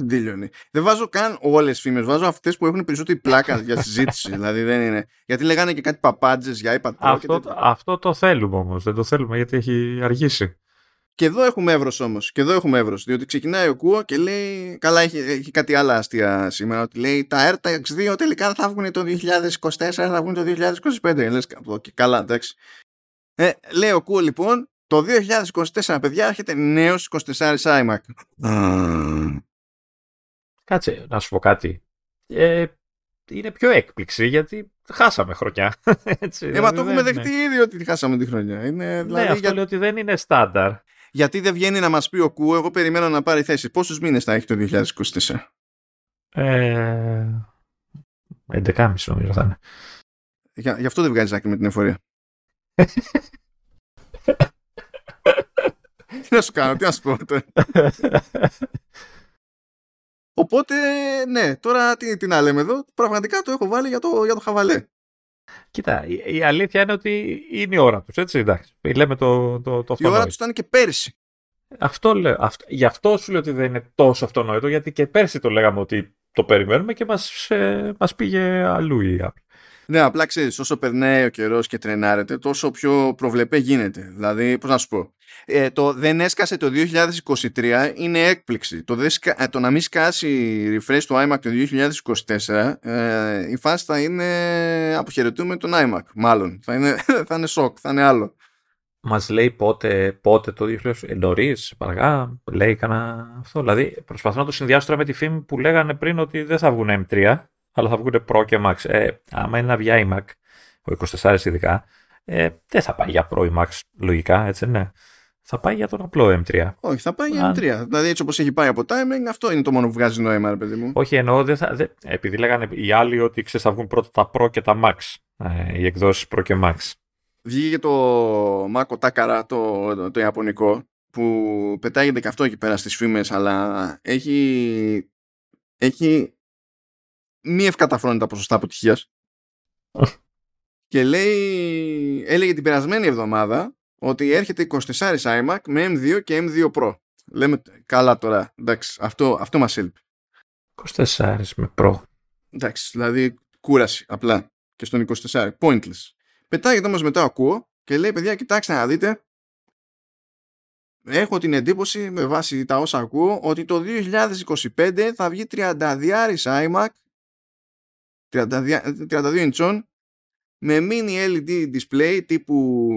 Τελειώνει. Δεν βάζω καν όλες φήμες, βάζω αυτές που έχουν περισσότερη πλάκα για συζήτηση. Δηλαδή δεν είναι. Γιατί λέγανε και κάτι παπάντζες για iPad Pro. Αυτό, και αυτό το θέλουμε όμως. Δεν το θέλουμε γιατί έχει αργήσει. Και εδώ έχουμε εύρος όμως. Και εδώ έχουμε εύρος. Διότι ξεκινάει ο Κουό και λέει. Καλά, έχει, έχει κάτι άλλα αστεία σήμερα. Ότι λέει τα AirTags δύο τελικά θα βγουν το είκοσι τέσσερα, θα βγουν το είκοσι πέντε. Λες, καλά, εντάξει. Ε, λέει ο Κουό λοιπόν, το είκοσι είκοσι τέσσερα, παιδιά, έρχεται νέος είκοσι τέσσερα iMac. Mm. Κάτσε να σου πω κάτι. Ε, είναι πιο έκπληξη γιατί χάσαμε χρονιά. Έτσι, ε, δηλαδή, μα το έχουμε δεχτεί είναι... ήδη ότι χάσαμε τη χρονιά. Είναι, δηλαδή, ναι, αυτό για... λέει ότι δεν είναι στάνταρ. Γιατί δεν βγαίνει να μας πει ο Κου, εγώ περιμένω να πάρει θέση. Πόσους μήνες θα έχει το είκοσι είκοσι τέσσερα? Ε, έντεκα και μισό νομίζω θα είναι. Για, γι' αυτό δεν βγάζει άκρη με την εφορία. Τι να σου κάνω, τι να σου πω. Οπότε, ναι, τώρα τι, τι να λέμε εδώ, πραγματικά το έχω βάλει για το, για το χαβαλέ. Κοίτα, η, η αλήθεια είναι ότι είναι η ώρα τους, έτσι, εντάξει, λέμε το, το, το αυτονόητο. Η ώρα τους ήταν και πέρσι. Αυτό λέω, αυτό, γι' αυτό σου λέω ότι δεν είναι τόσο αυτονόητο, γιατί και πέρσι το λέγαμε ότι το περιμένουμε και μας, ε, μας πήγε αλλού η Apple. Ναι, απλά ξέρεις, όσο περνάει ο καιρός και τρενάρεται, τόσο πιο προβλεπέ γίνεται. Δηλαδή, πώς να σου πω, ε, το δεν έσκασε το είκοσι είκοσι τρία είναι έκπληξη. Το, σκα... το να μην σκάσει refresh το iMac το είκοσι είκοσι τέσσερα, ε, η φάση θα είναι αποχαιρετούμε τον iMac, μάλλον. Θα είναι, θα είναι σοκ, θα είναι άλλο. Μας λέει πότε, πότε το δύο χιλιάδες είκοσι, ε, νωρίς, παραγά, λέει κανένα αυτό. Δηλαδή, προσπαθώ να το συνδυάσω τώρα με τη φήμη που λέγανε πριν ότι δεν θα βγουν εμ τρία. Αλλά θα βγουν Pro και Max. Ε, άμα είναι να βγει iMac, ο είκοσι τέσσερα ειδικά, ε, δεν θα πάει για Pro ή Max, λογικά, έτσι, ναι. Θα πάει για τον απλό εμ τρία. Όχι, θα πάει για εμ τρία. Αν... Δηλαδή, έτσι όπως έχει πάει από timing, αυτό είναι το μόνο που βγάζει νόημα, ρε παιδί μου. Όχι, εννοώ, δεν θα, δεν... επειδή λέγανε οι άλλοι ότι ξέρεις, θα βγουν πρώτα τα Pro και τα Max. Ε, οι εκδόσεις Pro και Max. Βγήκε το Μάκο Τάκαρα, το, το, το ιαπωνικό, που πετάγεται και αυτό εκεί πέρα στις φήμες, αλλά έχει. έχει... μη ευκαταφρόνητα ποσοστά αποτυχίας. Και λέει, έλεγε την περασμένη εβδομάδα ότι έρχεται είκοσι τέσσερα iMac με εμ δύο και εμ δύο Pro. Λέμε καλά τώρα, εντάξει, αυτό, αυτό μας έλειπε. είκοσι τέσσερα με Pro. Εντάξει, δηλαδή κούραση απλά και στον είκοσι τέσσερα, pointless. Πετάγεται όμως μετά ακούω και λέει, παιδιά, κοιτάξτε να δείτε, έχω την εντύπωση με βάση τα όσα ακούω ότι το δύο χιλιάδες είκοσι πέντε θα βγει τριανταδυάρις iMac τριανταδύο ιντσών με mini ελ ι ντι display τύπου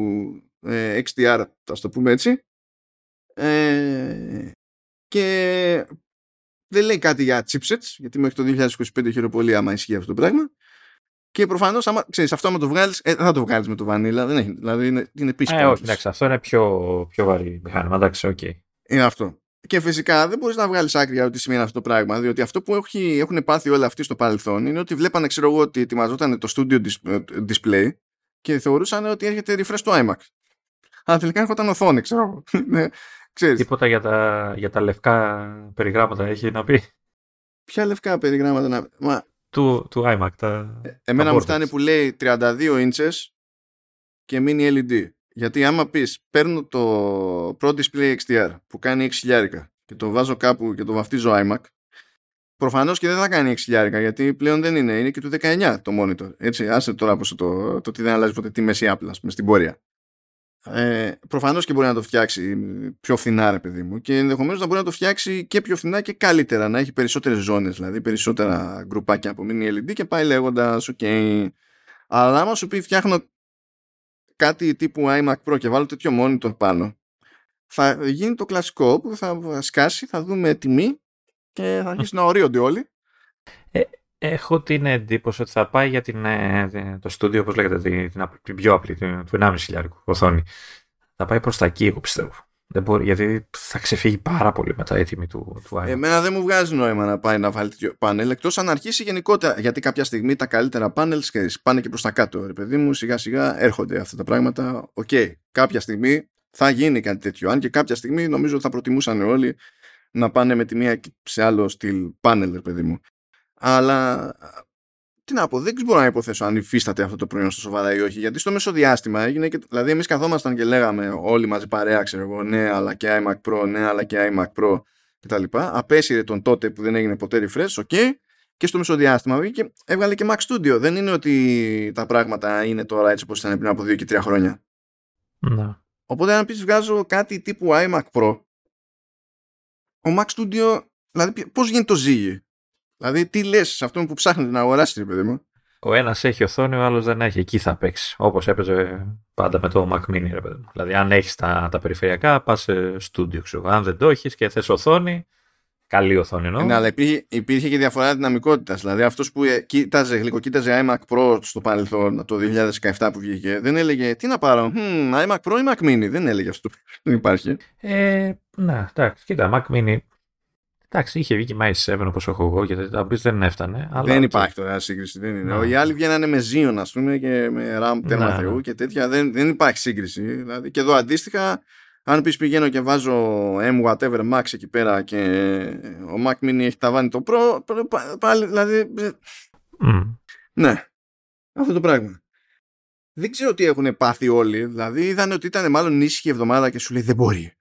ε, εξ ντι αρ, ας το πούμε έτσι, ε, και δεν λέει κάτι για chipsets γιατί μέχρι το δύο χιλιάδες είκοσι πέντε χειροπολεί άμα ισχύει αυτό το πράγμα, και προφανώς άμα, ξέρεις, αυτό άμα το βγάλεις, ε, θα το βγάλεις με το βανίλα, δεν έχει, δηλαδή είναι, είναι επίσης. Ε, όχι, εντάξει, αυτό είναι πιο, πιο βαρύ μηχάνημα, εντάξει, οκ. Okay. Είναι αυτό. Και φυσικά δεν μπορείς να βγάλεις άκρη για τι σημαίνει αυτό το πράγμα, διότι αυτό που έχει, έχουν πάθει όλοι αυτοί στο παρελθόν είναι ότι βλέπανε, ξέρω εγώ, ότι ετοιμαζόταν το studio display και θεωρούσαν ότι έρχεται refresh το iMac. αλλά τελικά έρχονταν οθόνη, ξέρω. Ξέρεις. Τίποτα για τα, για τα λευκά περιγράμματα έχει να πει. Ποια λευκά περιγράμματα να πει. Μα... Του, του iMac. Τα... Ε, εμένα τα μου φτάνει που λέει τριάντα δύο ίντσες και mini ελ ι ντι. Γιατί άμα πεις παίρνω το Pro Display εξ ντι αρ που κάνει έξι χιλιάρικα και το βάζω κάπου και το βαφτίζω iMac, προφανώς και δεν θα κάνει έξι χιλιάρικα γιατί πλέον δεν είναι. Είναι και του δεκαεννιά το monitor. Έτσι, άσε τώρα πόσο το, το ότι δεν αλλάζει ποτέ τη μέση Apple με στην πορεία. Ε, προφανώς και μπορεί να το φτιάξει πιο φθηνά, ρε παιδί μου, και ενδεχομένως να μπορεί να το φτιάξει και πιο φθηνά και καλύτερα, να έχει περισσότερες ζώνες, δηλαδή περισσότερα γκρουπάκια από mini ελ ι ντι και πάει λέγοντας ok. Αλλά άμα σου πει φτιάχνω κάτι τύπου iMac Pro και βάλω τέτοιο monitor πάνω, θα γίνει το κλασικό που θα σκάσει, θα δούμε τιμή και θα αρχίσει να ορίονται όλοι. ε, Έχω την εντύπωση ότι θα πάει για την, το στούντιο, όπως λέγεται, την, την, την πιο απλή, του ενάμισι χιλιάρικου οθόνη. Θα πάει προς τα εκεί, εγώ πιστεύω. Δεν μπορεί, γιατί θα ξεφύγει πάρα πολύ μετά η τιμή του, του iMac. Εμένα δεν μου βγάζει νόημα να πάει να βάλει τέτοιο πάνελ, εκτός αν αρχίσει γενικότερα. Γιατί κάποια στιγμή τα καλύτερα πάνελ πάνε και προς τα κάτω. Ρε παιδί μου, σιγά σιγά έρχονται αυτά τα πράγματα. Οκ, okay, κάποια στιγμή θα γίνει κάτι τέτοιο. Αν και κάποια στιγμή νομίζω θα προτιμούσαν όλοι να πάνε με τη μία σε άλλο στυλ πάνελ, ρε παιδί μου. Αλλά τι να πω, δεν μπορώ να υποθέσω αν υφίσταται αυτό το προϊόν στο σοβαρά ή όχι. Γιατί στο μεσοδιάστημα έγινε και. Δηλαδή, εμείς καθόμασταν και λέγαμε όλοι μαζί παρέα, ξέρω εγώ, ναι, αλλά και iMac Pro, ναι, αλλά και iMac Pro κτλ. Απέσυρε τον τότε που δεν έγινε ποτέ refresh, οκ. Okay. Και στο μεσοδιάστημα βγήκε, έβγαλε και Mac Studio. Δεν είναι ότι τα πράγματα είναι τώρα έτσι όπως ήταν πριν από δύο και τρία χρόνια. Να. Οπότε, αν πεις βγάζω κάτι τύπου iMac Pro, ο Mac Studio, δηλαδή, πώς γίνεται το ζύγι. Δηλαδή, τι λες σε αυτόν που ψάχνετε να αγοράσετε, παιδί μου. Ο ένας έχει οθόνη, ο άλλος δεν έχει. Εκεί θα παίξει. Όπως έπαιζε πάντα με το Mac Mini, ρε παιδί μου. Δηλαδή, αν έχεις τα, τα περιφερειακά, πας σε στούντιο, ξέρω. Αν δεν το έχεις και θες οθόνη, καλή οθόνη εννοώ. Ναι, αλλά υπήρχε, υπήρχε και διαφορά δυναμικότητας. Δηλαδή, αυτός που κοίταζε, γλυκοκοίταζε iMac Pro στο παρελθόν, το δύο χιλιάδες δεκαεπτά που βγήκε, δεν έλεγε τι να πάρω. Hm, iMac Pro ή Mac Mini. Δεν έλεγε αυτό. Δεν υπάρχει. Ε, ναι, εντάξει, κοίτα, Mac Mini. Εντάξει, είχε βγει και άι σέβεν όπως έχω εγώ, γιατί τα μπρις δεν έφτανε. Αλλά δεν υπάρχει τώρα σύγκριση. Δεν είναι. No. Οι άλλοι βγαίνανε με Xeon, ας πούμε, και με RAM τέρμα no. θεού και τέτοια. Δεν, δεν υπάρχει σύγκριση. Δηλαδή, και εδώ αντίστοιχα, αν πεις πηγαίνω και βάζω M whatever Max εκεί πέρα και ο Mac Mini έχει ταβάνει το Pro, πάλι δηλαδή. Mm. Ναι, αυτό το πράγμα. Δεν ξέρω τι έχουν πάθει όλοι. Δηλαδή, είδαν ότι ήταν μάλλον ήσυχη εβδομάδα και σου λέει δεν μπορεί.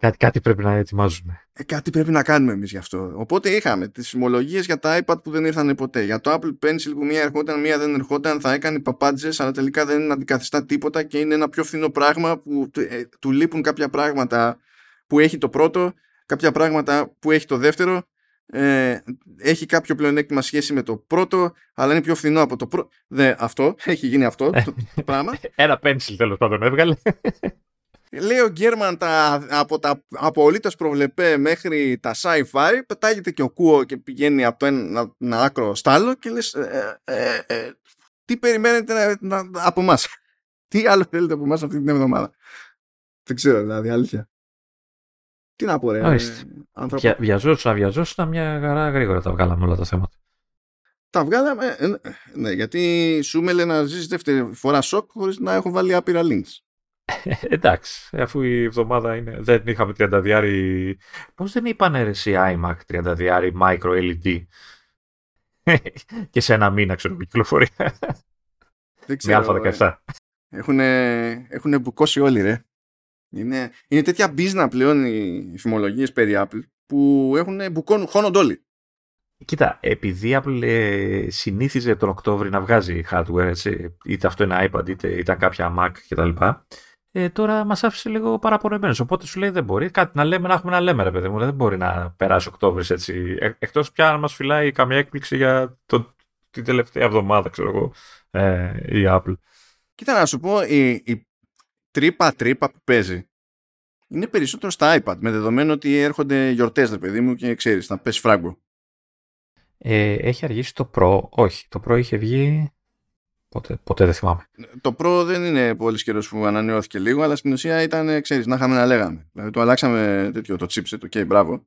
Κάτι, κάτι πρέπει να ετοιμάζουμε. Ε, κάτι πρέπει να κάνουμε εμείς γι' αυτό. Οπότε είχαμε τις συμμολογίες για τα iPad που δεν ήρθαν ποτέ. Για το Apple Pencil που μία ερχόταν, μία δεν ερχόταν, θα έκανε παπάντζες, αλλά τελικά δεν αντικαθιστά τίποτα και είναι ένα πιο φθηνό πράγμα που ε, του λείπουν κάποια πράγματα που έχει το πρώτο, κάποια πράγματα που έχει το δεύτερο. Ε, έχει κάποιο πλεονέκτημα σχέση με το πρώτο, αλλά είναι πιο φθηνό από το πρώτο. Δε, αυτό, έχει γίνει αυτό το, το πράγμα. Ένα Pencil τέλος πάντων έβγαλε. Λέει ο Γκέρμαν τα, από τα απολύτως προβλεπέ μέχρι τα sci-fi, πετάγεται και ο Κούο και πηγαίνει από το ένα, ένα άκρο στο άλλο και λες ε, ε, ε, τι περιμένετε να, να, από εμάς. Τι άλλο θέλετε από εμάς αυτή την εβδομάδα. Δεν ξέρω δηλαδή, αλήθεια. Τι να πω ρε άνθρωπο. Βια, Βιαζόσουνα, βιαζόσουνα, μια γαρά γρήγορα τα βγάλαμε όλα τα θέματα. Τα βγάλαμε, ε, ναι, γιατί σου μέλε να ζήσεις δεύτερη φορά σοκ χωρίς να έχω βάλει άπειρα links. Εντάξει, αφού η εβδομάδα είναι. Δεν είχαμε τριανταδιάρι. Πώς δεν είπαν αίρεση iMac τριανταδιάρι micro ελ ι ντι και σε ένα μήνα ξέρω κυκλοφορία. Δεν ξέρω. Με α δεκαεπτά. Έχουν μπουκώσει όλοι, ρε. Είναι, είναι τέτοια μπίζνα πλέον οι φημολογίες περί Apple που έχουν μπουκώνουν, χώνονται όλοι. Κοίτα, επειδή Apple ε, συνήθιζε τον Οκτώβρη να βγάζει hardware, έτσι, είτε αυτό είναι iPad, είτε ήταν κάποια Mac κτλ. Ε, τώρα μας άφησε λίγο παραπονεμένους. Οπότε σου λέει δεν μπορεί κάτι να λέμε, να έχουμε να λέμε, ρε παιδί μου. Δεν μπορεί να περάσει Οκτώβρης έτσι. Εκτός πια αν μας φυλάει καμία έκπληξη για το, την τελευταία εβδομάδα, ξέρω εγώ, ε, η Apple. Κοίτα, να σου πω, η, η τρύπα-τρύπα που παίζει είναι περισσότερο στα iPad. Με δεδομένο ότι έρχονται γιορτές, ρε παιδί μου, και ξέρεις, να πέσει φράγκο. Ε, έχει αργήσει το Pro, όχι. Το Pro είχε βγει. Ποτέ, ποτέ δεν θυμάμαι. Το Pro δεν είναι πολύ καιρό που ανανεώθηκε λίγο, αλλά στην ουσία ήταν, ξέρεις, να είχαμε να λέγαμε. Δηλαδή το αλλάξαμε τέτοιο, το chipset, το okay, μπράβο.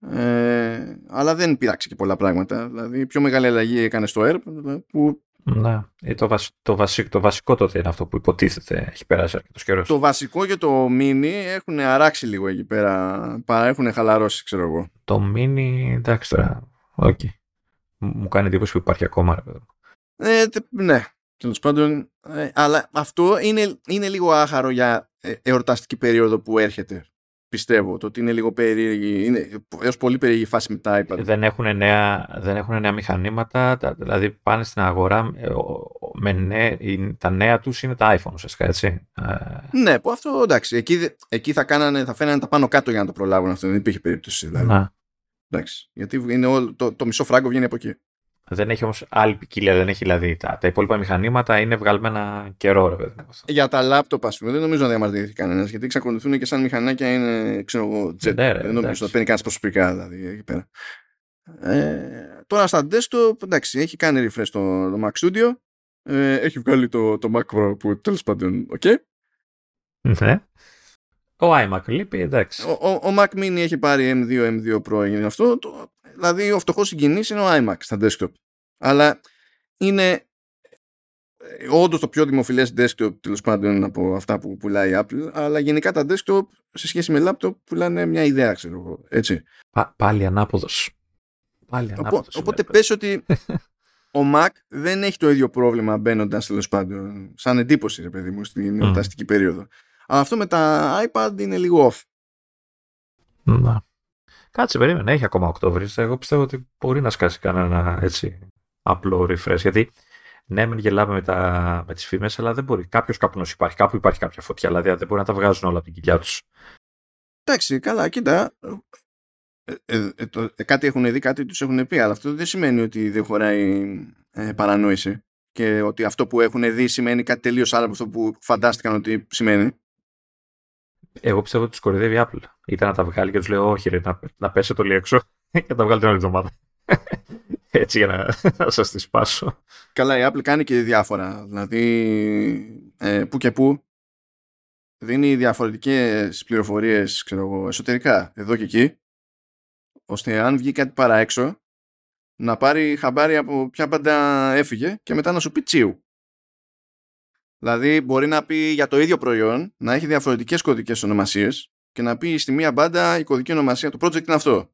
Ε, αλλά δεν πειράξε και πολλά πράγματα. Δηλαδή, η πιο μεγάλη αλλαγή έκανε στο Air, που Ναι, το, βασι, το, βασι, το βασικό τότε είναι αυτό που υποτίθεται έχει περάσει αρκετός καιρός. Το βασικό και το mini έχουν αράξει λίγο εκεί πέρα, έχουν χαλαρώσει, ξέρω εγώ. Το mini, εντάξει τώρα, okay. Μου κάνει εντύπωση που υπάρχει ακόμα. Ε, ναι, τέλος πάντων, ε, αλλά αυτό είναι, είναι λίγο άχαρο για εορταστική περίοδο που έρχεται. Πιστεύω το ότι είναι λίγο περίεργη, είναι έως πολύ περίεργη φάση με τα iPad. Δεν έχουν νέα, δεν έχουν νέα μηχανήματα, δηλαδή πάνε στην αγορά με νέα, τα νέα τους είναι τα iPhone ουσιαστικά, έτσι. Ναι, που αυτό εντάξει, εκεί, εκεί θα, κάνανε, θα φαίνανε τα πάνω κάτω για να το προλάβουν αυτό, δεν υπήρχε περίπτωση. Δηλαδή. Να. Εντάξει, γιατί είναι όλο, το, το μισό φράγκο βγαίνει από εκεί. Δεν έχει όμως άλλη ποικιλία, δεν έχει δηλαδή. Τα, τα υπόλοιπα μηχανήματα είναι βγαλμένα καιρό, ρε παιδί. Για τα λάπτοπ, ας πούμε, δεν νομίζω να διαμαρτυρηθεί κανένας, γιατί εξακολουθούν και σαν μηχανάκια είναι, ξέρω εγώ, jet. Ναι, ρε, δεν νομίζω να παίρνει κανένας προσωπικά, δηλαδή, εκεί πέρα. Ε, τώρα στα desktop, εντάξει, έχει κάνει refresh το, το Mac Studio. Ε, έχει βγάλει το, το Mac Pro που τέλος πάντων, οκ. Okay. Ναι. Ο iMac λείπει, εντάξει. Ο, ο, ο Mac Mini έχει πάρει εμ δύο, εμ δύο Pro, έγινε αυτό. Το, δηλαδή ο φτωχός συγκινής είναι ο iMac στα desktop. Αλλά είναι όντως το πιο δημοφιλές desktop, τέλος πάντων, από αυτά που πουλάει η Apple. Αλλά γενικά τα desktop σε σχέση με laptop πουλάνε μια ιδέα, ξέρω εγώ. Έτσι. Πα, πάλι ανάποδος. Πάλι ανάποδος. Οπότε πες ότι ο Mac δεν έχει το ίδιο πρόβλημα μπαίνοντας, τέλος πάντων, σαν εντύπωση, ρε παιδί μου, στην εορταστική mm. περίοδο. Αλλά αυτό με τα iPad είναι λίγο off. Να. Κάτσε, περίμενε, έχει ακόμα Οκτώβρη. Εγώ πιστεύω ότι μπορεί να σκάσει κανένα έτσι απλό refresh. Γιατί ναι, μην γελάμε με, τα, με τις φήμες, αλλά δεν μπορεί. Κάποιος καπνός υπάρχει, κάπου υπάρχει κάποια φωτιά. Δηλαδή δεν μπορεί να τα βγάζουν όλα από την κοιλιά τους. Εντάξει, καλά, κοίτα. Ε, ε, ε, το, ε, κάτι έχουν δει, κάτι τους έχουν πει, αλλά αυτό δεν σημαίνει ότι δεν χωράει ε, παρανόηση. Και ότι αυτό που έχουν δει σημαίνει κάτι τελείως άλλο από αυτό που φαντάστηκαν ότι σημαίνει. Εγώ πιστεύω ότι τους κορυδεύει η Apple. Ήταν να τα βγάλει και τους λέω: όχι, ρε, να, να πέσετε το λίγο έξω και να τα βγάλει την άλλη εβδομάδα. Έτσι για να, να σας τη σπάσω. Καλά, η Apple κάνει και διάφορα. Δηλαδή, ε, που και που δίνει διαφορετικές πληροφορίες, ξέρω εγώ, εσωτερικά, εδώ και εκεί, ώστε αν βγει κάτι παρά έξω, να πάρει χαμπάρι από ποια πάντα έφυγε και μετά να σου πει τσίου. Δηλαδή μπορεί να πει για το ίδιο προϊόν να έχει διαφορετικές κωδικές ονομασίες και να πει στη μία μπάντα η κωδική ονομασία το project είναι αυτό.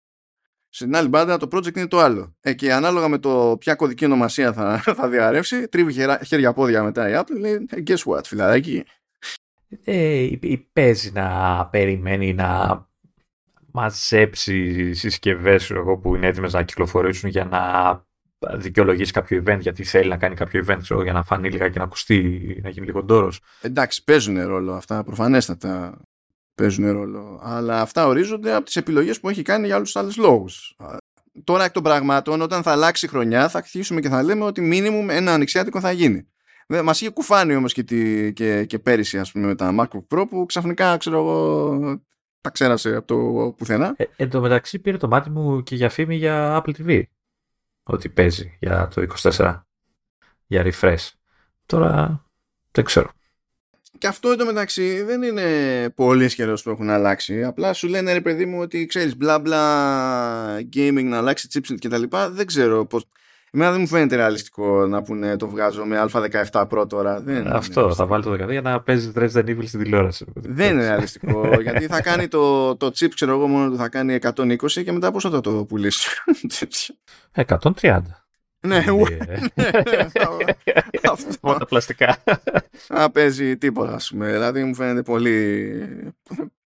Στην άλλη μπάντα το project είναι το άλλο. Ε, και ανάλογα με το ποια κωδική ονομασία θα, θα διαρρεύσει, τρίβει χέρια-πόδια μετά η Apple, λέει guess what, φιλαράκι. Ε, παίζει να περιμένει να μαζέψει συσκευές εγώ, που είναι έτοιμες να κυκλοφορήσουν για να δικαιολογήσει κάποιο event, γιατί θέλει να κάνει κάποιο event ξέρω, για να φανεί λίγα και να ακουστεί, να γίνει λίγο ντόρος. Εντάξει, παίζουν ρόλο αυτά, προφανέστατα παίζουν ρόλο, αλλά αυτά ορίζονται από τις επιλογές που έχει κάνει για όλους τους άλλους λόγους. Τώρα εκ των πραγμάτων, όταν θα αλλάξει χρονιά, θα αρχίσουμε και θα λέμε ότι minimum ένα ανοιξιάτικο θα γίνει. Μας είχε κουφάνει όμως και, τη, και, και πέρυσι, ας πούμε, με τα MacBook Pro που ξαφνικά, ξέρω εγώ, τα ξέρασε από το πουθενά. Ε, εν τω μεταξύ πήρε το μάτι μου και για φήμη για Apple τι βι. Ότι παίζει για το είκοσι τέσσερα. Για refresh. Τώρα δεν ξέρω. Και αυτό εν τω μεταξύ δεν είναι πολύ καιρός που έχουν αλλάξει. Απλά σου λένε ρε παιδί μου ότι ξέρεις μπλα μπλα gaming να αλλάξει chipset και τα λοιπά. Δεν ξέρω πώς. Εμένα δεν μου φαίνεται ρεαλιστικό να πούνε το βγάζω με α δεκαεπτά Pro τώρα. Δεν αυτό, είναι θα βάλει το δεκαεπτά για να παίζει Resident Evil στην τηλεόραση. Δεν είναι ρεαλιστικό, γιατί θα κάνει το, το chip, ξέρω εγώ μόνο, θα κάνει εκατόν είκοσι και μετά πόσο θα το πουλήσει. εκατόν τριάντα. Ναι, αυτό. Μόνο τα πλαστικά. Να παίζει τίποτα, ας πούμε. Δηλαδή μου φαίνεται πολύ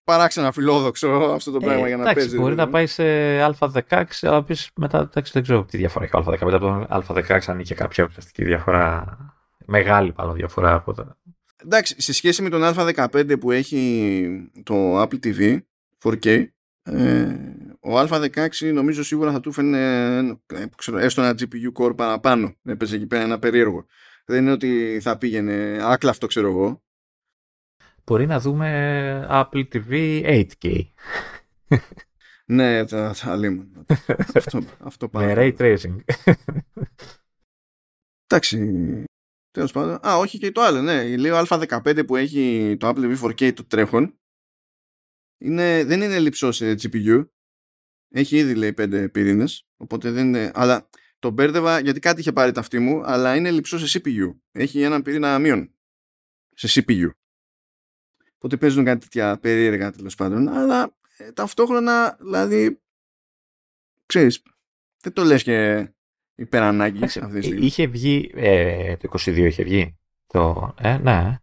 παράξενα φιλόδοξο αυτό το πράγμα ε, για να εντάξει, παίζει. Μπορεί να πάει σε α δεκαέξι, αλλά πεις μετά εντάξει, δεν ξέρω τι διαφορά έχει ο α δεκαπέντε από τον α δεκαέξι, αν είχε κάποια ουσιαστική διαφορά, μεγάλη μάλλον διαφορά από τα. Εντάξει, σε σχέση με τον α δεκαπέντε που έχει το Apple τι βι φορ κέι, ε, ο α δεκαέξι νομίζω σίγουρα θα του φαίνεται έστω ένα τζι πι γιου core παραπάνω. Έπαιζε εκεί πέρα ένα περίεργο. Δεν είναι ότι θα πήγαινε άκλαυτο, ξέρω εγώ. Μπορεί να δούμε Apple τι βι έιτ κέι. Ναι, θα αλλήμουν. Αυτό πάμε. Με Ray Tracing. Εντάξει, τέλος πάντων. Α, όχι και το άλλο, ναι. Λέω α δεκαπέντε που έχει το Apple τι βι φορ κέι το τρέχον. Είναι, δεν είναι λειψό σε τζι πι γιου. Έχει ήδη λέει πέντε πυρήνες. Οπότε δεν είναι. Αλλά Το μπέρδευα γιατί κάτι είχε πάρει ταυτή μου, αλλά είναι λειψό σε σι πι γιου. Έχει έναν πυρήνα μείον σε σι πι γιου. Οπότε παίζουν κάτι τέτοια περίεργα τέλος πάντων, αλλά ε, ταυτόχρονα, δηλαδή, ξέρεις, δεν το λες και υπερανάγκη αυτή τη στιγμή. Είχε βγει, ε, το είκοσι δύο είχε βγει, το, ε, ναι.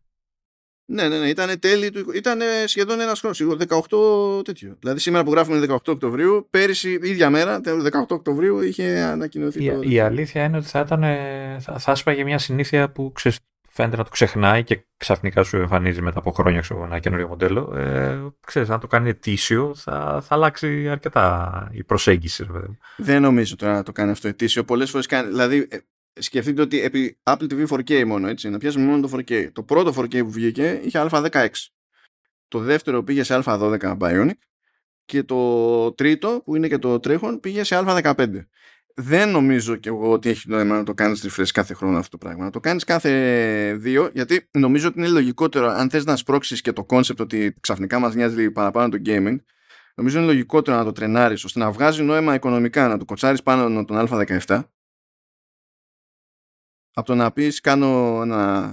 Ναι, ναι, ναι, ήταν τέλη του, ήταν σχεδόν ένας χρόνος, δεκαοκτώ τέτοιο. Δηλαδή σήμερα που γράφουμε δεκαοκτώ Οκτωβρίου, πέρυσι, ίδια μέρα, δεκαοκτώ Οκτωβρίου, είχε ανακοινωθεί. Η, το... η αλήθεια είναι ότι θα ήταν, θα, θα έσπαγε μια συνήθεια που ξε, φαίνεται να το ξεχνάει και ξαφνικά σου εμφανίζει μετά από χρόνια ξέρω, ένα καινούριο μοντέλο. Ε, ξέρεις, αν το κάνει ετήσιο, θα, θα αλλάξει αρκετά η προσέγγιση. Βέβαια. Δεν νομίζω τώρα να το κάνει αυτό ετήσιο. Πολλές φορές κάνει, δηλαδή... Σκεφτείτε ότι επί Apple τι βι φορ κέι μόνο, έτσι, να πιάσουμε μόνο το φορ κέι. Το πρώτο φορ κέι που βγήκε είχε α δεκαέξι. Το δεύτερο πήγε σε α δώδεκα Bionic και το τρίτο που είναι και το τρέχον πήγε σε α δεκαπέντε. Δεν νομίζω και εγώ ότι έχει νόημα να το κάνεις refresh κάθε χρόνο αυτό το πράγμα. Να το κάνεις κάθε δύο, γιατί νομίζω ότι είναι λογικότερο αν θες να σπρώξεις και το concept ότι ξαφνικά μας νοιάζει παραπάνω το gaming. Νομίζω είναι λογικότερο να το τρενάρεις ώστε να βγάζει νόημα οικονομικά να το κοτσάρεις πάνω τον α δεκαεπτά. Από το να πεις κάνω ένα,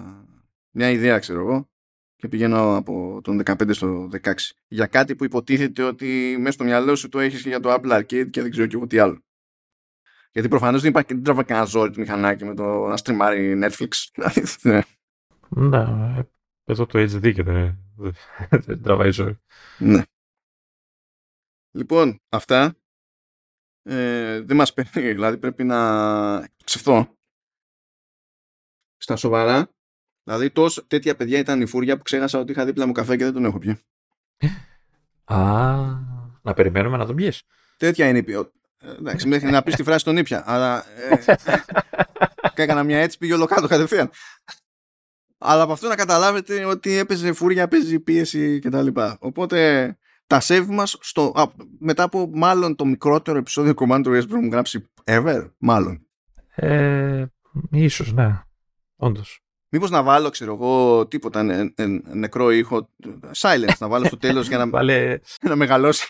μια ιδέα ξέρω εγώ και πηγαίνω από τον δεκαπέντε στο δεκαέξι για κάτι που υποτίθεται ότι μέσα στο μυαλό σου το έχεις και για το Apple Arcade και δεν ξέρω και εγώ τι άλλο. Γιατί προφανώς δεν υπάρχει, δεν τραβάει κανένα ζόρι του μηχανάκι με το να στριμάρει Netflix. Ναι, εδώ το έιτς ντι και δεν, δεν τραβάει ζόρι. Ναι. Λοιπόν, αυτά ε, δεν μας παίρνει, δηλαδή πρέπει να ξεφθώ. Στα σοβαρά, δηλαδή τόσο τέτοια παιδιά ήταν η φούρια που ξέχασα ότι είχα δίπλα μου καφέ και δεν τον έχω πιει. Α, να περιμένουμε να τον πιεις. Τέτοια είναι η ποιότητα. Εντάξει, μέχρι να πεις τη φράση τον ήπια, αλλά ε, έκανα μια έτσι, πήγε ολοκάτω κατευθείαν. Αλλά από αυτό να καταλάβετε ότι έπαιζε φούρια, παίζει πίεση κτλ. Οπότε τα save μας στο, α, μετά από μάλλον το μικρότερο επεισόδιο Command του Esbro μου γράψει ever, μάλλον. Ε, ίσως, ναι. Όντως. Μήπως να βάλω, ξέρω εγώ, τίποτα νε, νε, νεκρό ήχο, silence, να βάλω στο τέλος για να, Βάλε... να μεγαλώσει.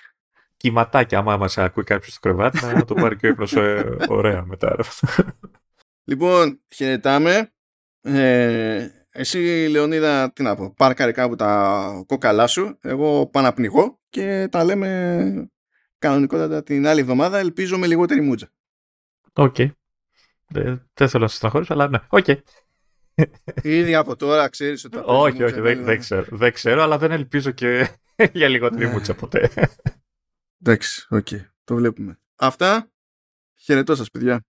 Κυματάκια, άμα μας ακούει κάποιος στο κρεβάτι, να το πάρει και ο ύπνος ε, ωραία μετά. Λοιπόν, χαιρετάμε. Ε, εσύ, Λεωνίδα, τι να πω, πάρκαρε κάπου τα κόκαλά σου, εγώ πάω να πνιγώ και τα λέμε κανονικότατα την άλλη εβδομάδα, ελπίζω με λιγότερη μούτζα. Οκ. Okay. Δεν, δεν θέλω να σας στεναχωρήσω, αλλά ναι, οκ. Okay. Ήδη από τώρα ξέρεις ότι... Όχι, όχι, δεν, δεν, ξέρω, δεν ξέρω, αλλά δεν ελπίζω και για λιγότερη μούτσα ποτέ. Εντάξει, οκ, okay, το βλέπουμε. Αυτά, χαιρετώ σας παιδιά.